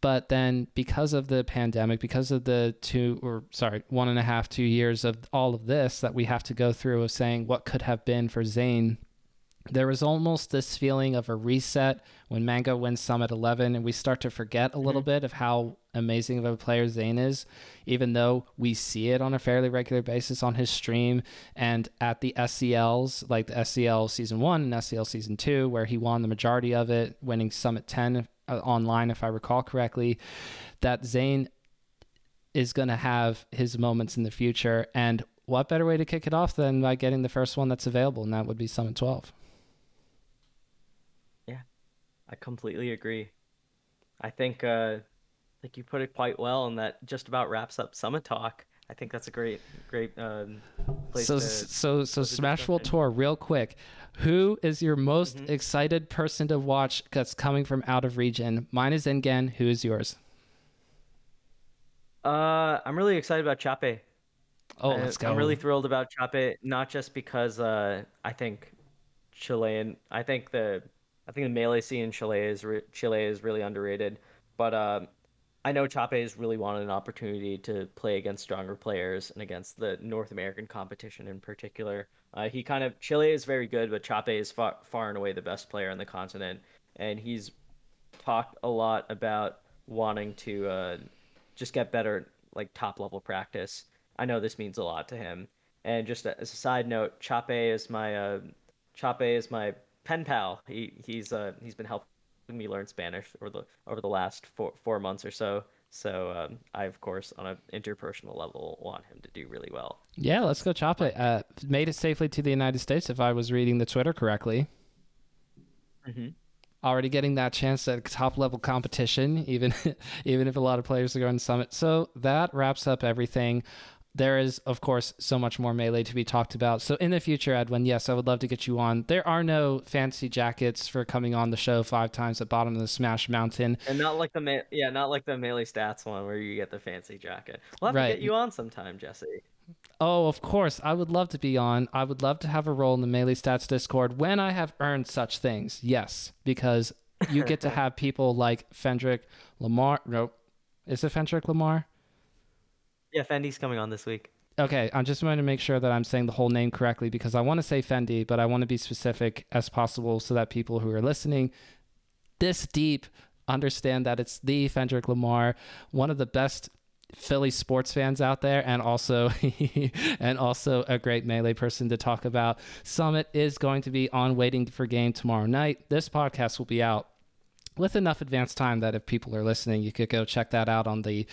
But then because of the pandemic, because of the two or sorry, one and a half, two years of all of this that we have to go through of saying what could have been for Zain, there was almost this feeling of a reset when Mango wins Summit eleven, and we start to forget a little bit of how amazing of a player Zain is, even though we see it on a fairly regular basis on his stream and at the S C Ls, like the S C L Season one and S C L Season two, where he won the majority of it, winning Summit ten online, if I recall correctly, that Zain is going to have his moments in the future. And what better way to kick it off than by getting the first one that's available, and that would be Summit twelve. I completely agree. I think uh, I think you put it quite well, and that just about wraps up Summit Talk. I think that's a great, great um, place so, to... So, so Smash World Tour, real quick. Who is your most mm-hmm. excited person to watch that's coming from out of region? Mine is Engen. Who is yours? Uh, I'm really excited about Chape. Oh, I, let's go. I'm really thrilled about Chape, not just because uh, I think Chilean... I think the... I think the Melee scene in Chile is re- Chile is really underrated, but um, I know Chape has really wanted an opportunity to play against stronger players and against the North American competition in particular. Uh, he kind of Chile is very good, but Chape is far, far and away the best player on the continent, and he's talked a lot about wanting to uh, just get better, like top level practice. I know this means a lot to him. And just as a side note, Chape is my uh, Chape is my pen pal. He he's uh he's been helping me learn Spanish over the over the last four four months or so. So um, I of course on an interpersonal level want him to do really well. Yeah, let's go Chape. Uh, made it safely to the United States, if I was reading the Twitter correctly. Mm-hmm. Already getting that chance at top level competition, even even if a lot of players are going to Summit. So that wraps up everything. there is, of course, so much more Melee to be talked about. So in the future, Edwin, yes, I would love to get you on. There are no fancy jackets for coming on the show five times at bottom of the Smash Mountain. And not like the me- yeah, not like the Melee Stats one where you get the fancy jacket. We'll have right. to get you on sometime, Jesse. Oh, of course. I would love to be on. I would love to have a role in the Melee Stats Discord when I have earned such things. Yes, because you get to have people like Fendrick Lamar. Nope. Is it Fendrick Lamar? Yeah, Fendi's coming on this week. Okay, I'm just going to make sure that I'm saying the whole name correctly because I want to say Fendi, but I want to be specific as possible so that people who are listening this deep understand that it's the Fendrick Lamar, one of the best Philly sports fans out there, and also and also a great Melee person to talk about. Summit is going to be on Waiting for Game tomorrow night. This podcast will be out with enough advance time that if people are listening, you could go check that out on the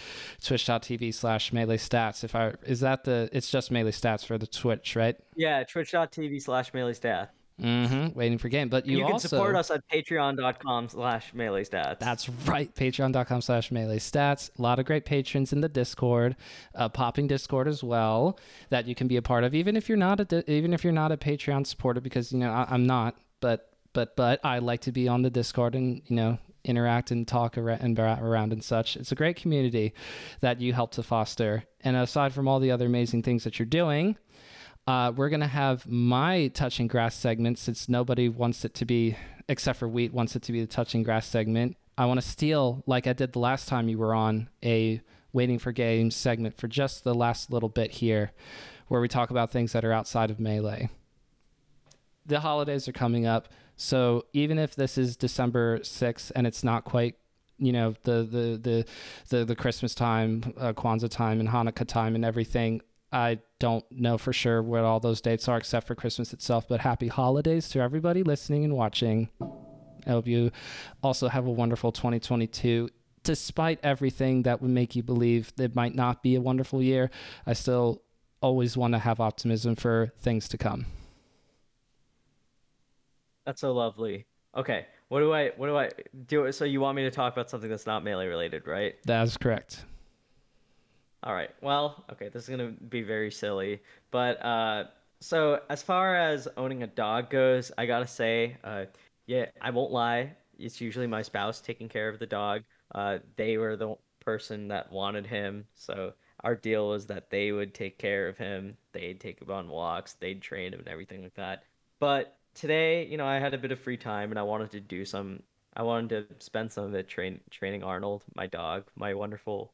twitch.tv slash melee stats. If I, is that the, it's just Melee Stats for the Twitch, right? Yeah. Twitch.tv slash melee stats. Mm-hmm. Waiting for Game. But you, you can also support us at patreon.com slash melee stats. That's right. Patreon.com slash melee stats. A lot of great patrons in the Discord, uh, popping Discord as well, that you can be a part of, even if you're not, a, even if you're not a Patreon supporter, because, you know, I, I'm not, but But but I like to be on the Discord and, you know, interact and talk around and, around and such. It's a great community that you help to foster. And aside from all the other amazing things that you're doing, uh, we're going to have my Touching Grass segment, since nobody wants it to be, except for Wheat, wants it to be the Touching Grass segment. I want to steal, like I did the last time you were on, a Waiting for Games segment for just the last little bit here, where we talk about things that are outside of Melee. The holidays are coming up. So even if this is December sixth and it's not quite, you know, the the the the, the Christmas time, uh, Kwanzaa time, and Hanukkah time, and everything, I don't know for sure what all those dates are except for Christmas itself. But happy holidays to everybody listening and watching. I hope you also have a wonderful twenty twenty-two. Despite everything that would make you believe it might not be a wonderful year, I still always want to have optimism for things to come. That's so lovely. Okay, what do I what do I do? So you want me to talk about something that's not Melee related, right? That's correct. All right. Well, okay, this is gonna be very silly, but uh, so as far as owning a dog goes, I gotta say, uh, yeah, I won't lie. It's usually my spouse taking care of the dog. Uh, they were the person that wanted him, so our deal was that they would take care of him. They'd take him on walks. They'd train him and everything like that. But today, you know, I had a bit of free time and I wanted to do some, I wanted to spend some of it train, training Arnold, my dog, my wonderful,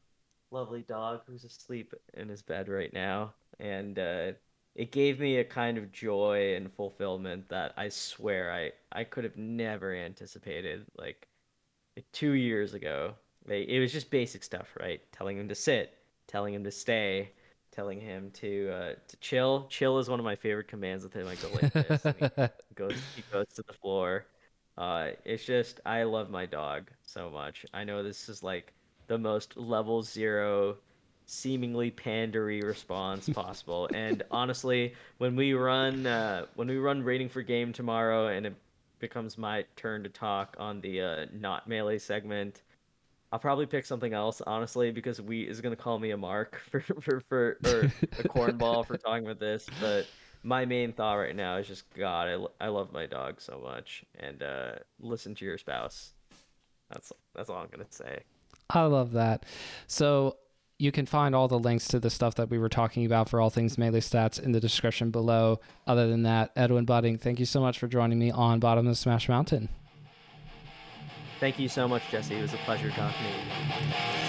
lovely dog who's asleep in his bed right now. And uh, it gave me a kind of joy and fulfillment that I swear I, I could have never anticipated. Like, like two years ago, it was just basic stuff, right? Telling him to sit, telling him to stay, telling him to uh, to chill. Chill is one of my favorite commands with him. I go like this. And he goes, he goes to the floor. Uh, it's just, I love my dog so much. I know this is like the most level zero, seemingly pandery response possible. And honestly, when we run uh, when we run Rating for Game tomorrow, and it becomes my turn to talk on the uh, not Melee segment, I'll probably pick something else, honestly, because Wheat is gonna call me a mark for for, for or a cornball for talking about this. But my main thought right now is just, God, I, I love my dog so much, and uh, listen to your spouse. That's that's all I'm gonna say. I love that. So you can find all the links to the stuff that we were talking about for all things Melee Stats in the description below. Other than that, Edwin Budding, thank you so much for joining me on Bottom of Smash Mountain. Thank you so much, Jesse. It was a pleasure talking to you.